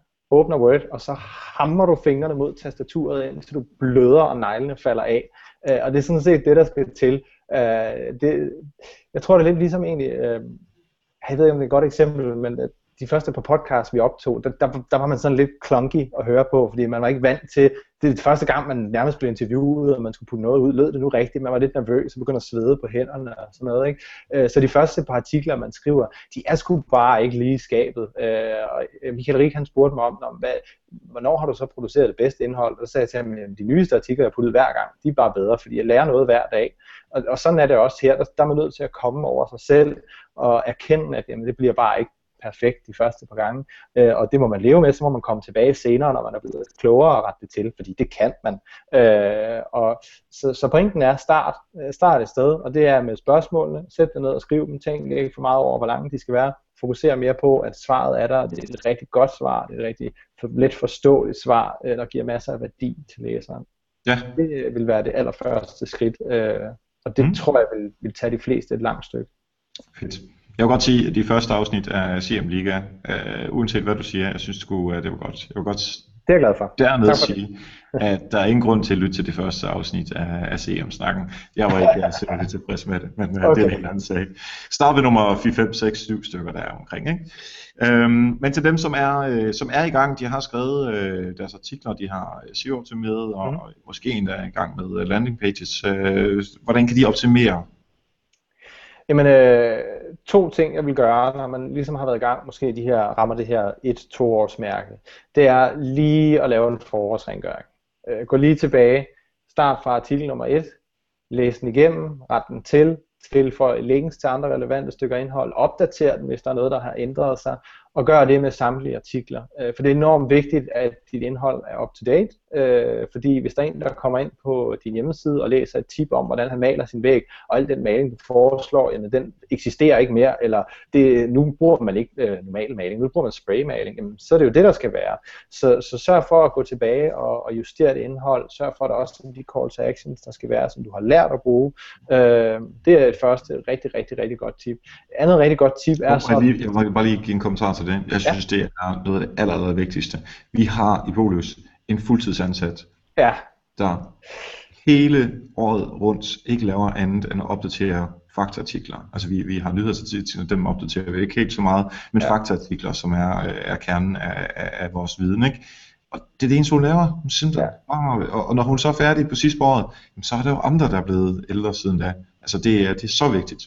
åbner Word, og så hammer du fingrene mod tastaturet, indtil du bløder, og neglene falder af. Øh, og det er sådan set det, der skal til. Øh, det, jeg tror, det er lidt ligesom egentlig, øh, jeg ved ikke, om det er et godt eksempel, men de første par podcasts, vi optog, der, der, der var man sådan lidt clunky at høre på, fordi man var ikke vant til, det er første gang, man nærmest blev interviewet, og man skulle putte noget ud, lød det nu rigtigt, man var lidt nervøs, og begyndte at svede på hænderne og sådan noget, ikke? Så de første par artikler, man skriver, de er sgu bare ikke lige skabet. Og Michael Rigg, han spurgte mig om, hvad, hvornår har du så produceret det bedste indhold? Og så sagde jeg til ham, at de nyeste artikler, jeg puttede hver gang, de er bare bedre, fordi jeg lærer noget hver dag. Og, og sådan er det også her, der, der er man nødt til at komme over sig selv, og erkende, at jamen, det bliver bare ikke perfekt de første par gange, øh, og det må man leve med, så må man komme tilbage senere, når man er blevet klogere og rette det til, fordi det kan man. Øh, og så, så pointen er, start, start et sted, og det er med spørgsmålene, sæt dig ned og skriv dem, tænk ikke for meget over, hvor lange de skal være, fokuser mere på, at svaret er der, det er et rigtig godt svar, det er et rigtig let forståeligt svar, der giver masser af værdi til læseren. Ja. Det vil være det allerførste skridt, øh, og det mm. tror jeg vil, vil tage de fleste et langt stykke. Fedt. Jeg vil godt sige, at de første afsnit af C M Liga, øh, uanset hvad du siger, jeg synes sgu, det var godt. Jeg vil godt det er jeg glad for. Dermed sige, at der er ingen grund til at lytte til det første afsnit af, af C M-snakken. Jeg var ikke jeg selvfølgelig tilfreds med det, men okay. Det er en helt anden sag. Start ved nummer fire, fem, seks, syv stykker, der er omkring, ikke? Øhm, men til dem, som er, øh, som er i gang, de har skrevet øh, deres artikler, de har S E O-optimeret, og, mm. og måske endda er i gang med landing pages. Øh, hvordan kan de optimere? Jamen, øh, to ting jeg vil gøre, når man ligesom har været i gang, måske de her, rammer det her et-to års mærke, det er lige at lave en forårsrengøring. Øh, gå lige tilbage, start fra artikel nummer et, læs den igennem, ret den til, tilføj links til andre relevante stykker indhold, opdater den, hvis der er noget, der har ændret sig, og gør det med samtlige artikler. Øh, for det er enormt vigtigt, at dit indhold er up-to-date, øh, fordi hvis der er en, der kommer ind på din hjemmeside og læser et tip om, hvordan han maler sin væg, og al den maling, du foreslår, jamen, den eksisterer ikke mere, eller det, nu bruger man ikke øh, normal maling, nu bruger man spraymaling, jamen, så er det jo det, der skal være. Så, så sørg for at gå tilbage og, og justere det indhold, sørg for, at der også er de call to actions, der skal være, som du har lært at bruge. Øh, det er et første rigtig, rigtig, rigtig godt tip. Et andet rigtig godt tip er så... Jeg vil bare lige give en kommentar til det. Jeg synes, ja. Det er noget af det aller, aller vigtigste. Vi har i Bolius en fuldtidsansat, ja. Der hele året rundt ikke laver andet end at opdatere faktaartikler. Altså vi, vi har nyhedsartikler, dem opdaterer vi ikke helt så meget, men ja. Faktaartikler, som er, er kernen af, af, af vores viden, ikke? Og det er det eneste, hun laver. Hun simpelthen ja. og, og når hun så er færdig på sidste år, så er der jo andre, der er blevet ældre siden da. Altså det er, det er så vigtigt.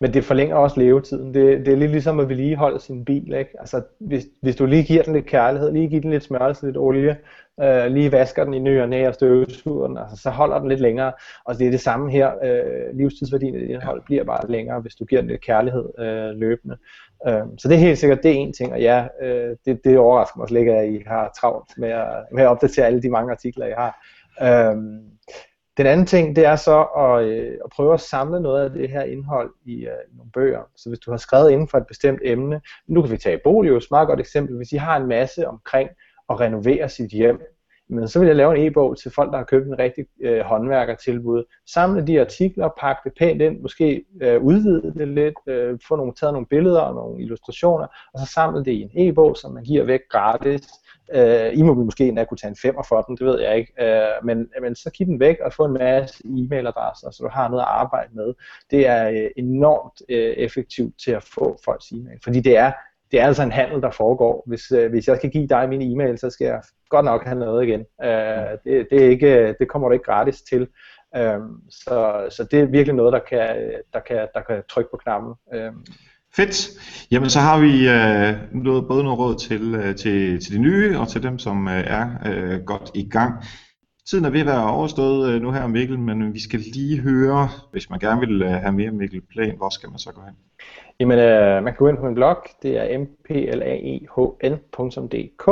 Men det forlænger også levetiden. Det, det er lidt ligesom at vedligeholde sin bil, ikke? Altså, hvis, hvis du lige giver den lidt kærlighed, lige giver den lidt smørelse, lidt olie, øh, lige vasker den i ny og næ og støvsuger den, altså, så holder den lidt længere. Og det er det samme her. Øh, livstidsværdien af dit indhold bliver bare længere, hvis du giver den lidt kærlighed øh, løbende. Øh, så det er helt sikkert, det er en ting. Og ja, øh, det, det overrasker mig slet ikke, at I har travlt med at, med at opdatere alle de mange artikler, I har. Øh, Den anden ting, det er så at, øh, at prøve at samle noget af det her indhold i øh, nogle bøger. Så hvis du har skrevet inden for et bestemt emne, nu kan vi tage Bolius, meget godt eksempel, hvis I har en masse omkring at renovere sit hjem, men så vil jeg lave en e-bog til folk, der har købt en rigtig øh, håndværkertilbud. Samle de artikler, pakke det pænt ind, måske øh, udvide det lidt, øh, få nogle, taget nogle billeder og nogle illustrationer, og så samle det i en e-bog, som man giver væk gratis. Øh, I må måske endda kunne tage en femmer for den, det ved jeg ikke, øh, men, men så giv den væk og få en masse e-mailadresser, så du har noget at arbejde med. Det er øh, enormt øh, effektivt til at få folks e-mail, fordi det er Det er altså en handel, der foregår. Hvis, øh, hvis jeg skal give dig mine e-mail, så skal jeg godt nok have noget igen. Øh, det, det, er ikke, det kommer du ikke gratis til. Øh, så, så det er virkelig noget, der kan, der kan, der kan trykke på knappen. Øh. Fedt. Jamen så har vi øh, noget, både noget råd til, øh, til, til de nye og til dem, som øh, er øh, godt i gang. Tiden er ved at være overstået øh, nu her, Mikkel, men vi skal lige høre, hvis man gerne vil øh, have mere Mikkel Plæhn, hvor skal man så gå hen? Jamen, øh, man kan gå ind på min blog, det er m p l a e h n punktum d k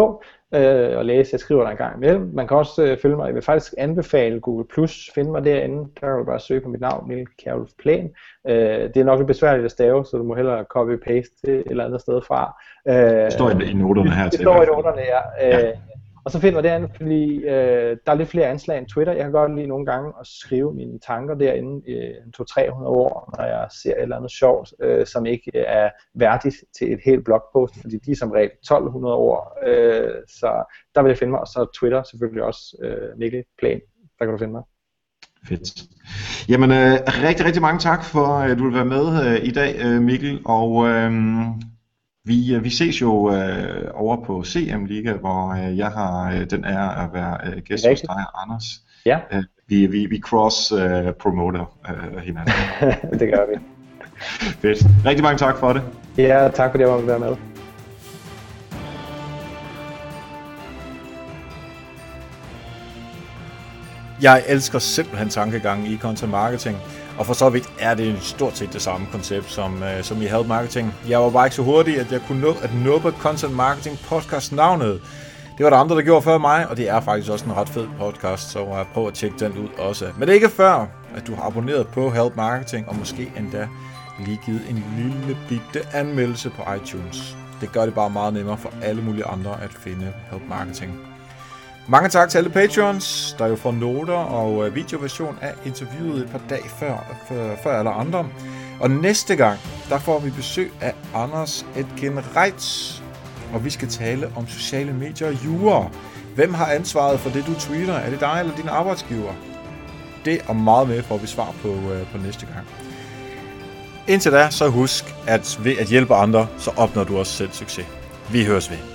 øh, og læse, jeg skriver der en gang imellem. Man kan også øh, følge mig, jeg vil faktisk anbefale Google Plus, finde mig derinde, der kan du bare søge på mit navn, Mikkel Plæhn. Øh, det er nok lidt besværligt at stave, så du må hellere copy-paste det et eller andet sted fra. Øh, det står i, i noterne her. Det, det står i noterne her. Ja. Øh, Og så finder jeg derinde, fordi øh, der er lidt flere anslag end Twitter. Jeg kan godt lide nogle gange at skrive mine tanker derinde øh, to til tre hundrede år, når jeg ser et eller andet sjovt, øh, som ikke er værdigt til et helt blogpost, fordi de er som regel tolv hundrede år. Øh, så der vil jeg finde mig, og så Twitter selvfølgelig også, øh, Mikkel Plæhn, der kan du finde mig. Fedt. Jamen, øh, rigtig, rigtig mange tak for, at du vil være med øh, i dag, øh, Mikkel, og øh, Vi, vi ses jo øh, over på C M Liga, hvor øh, jeg har øh, den ære at være øh, gæst hos dig, Anders. Ja. Æ, vi vi, vi cross-promoter øh, øh, hinanden. Det gør vi. Fedt. Rigtig mange tak for det. Ja, tak fordi jeg var med med. Jeg elsker simpelthen tankegangen i content marketing, og for så vidt er det stort set det samme koncept som, øh, som i Help Marketing. Jeg var bare ikke så hurtig, at jeg kunne nå at nuppe Content Marketing Podcast navnet. Det var der andre, der gjorde før mig, og det er faktisk også en ret fed podcast, så prøv at tjekke den ud også. Men det er ikke før, at du har abonneret på Help Marketing, og måske endda lige givet en lille bitte anmeldelse på iTunes. Det gør det bare meget nemmere for alle mulige andre at finde Help Marketing. Mange tak til alle patrons, der jo får noter og videoversion af interviewet et par dage før, før, før alle andre. Og næste gang, der får vi besøg af Anders Etgen Reitz, og vi skal tale om sociale medier og jura. Hvem har ansvaret for det, du tweeter? Er det dig eller din arbejdsgiver? Det og meget mere får vi svar på, på næste gang. Indtil da, så husk, at ved at hjælpe andre, så opnår du også selv succes. Vi høres ved.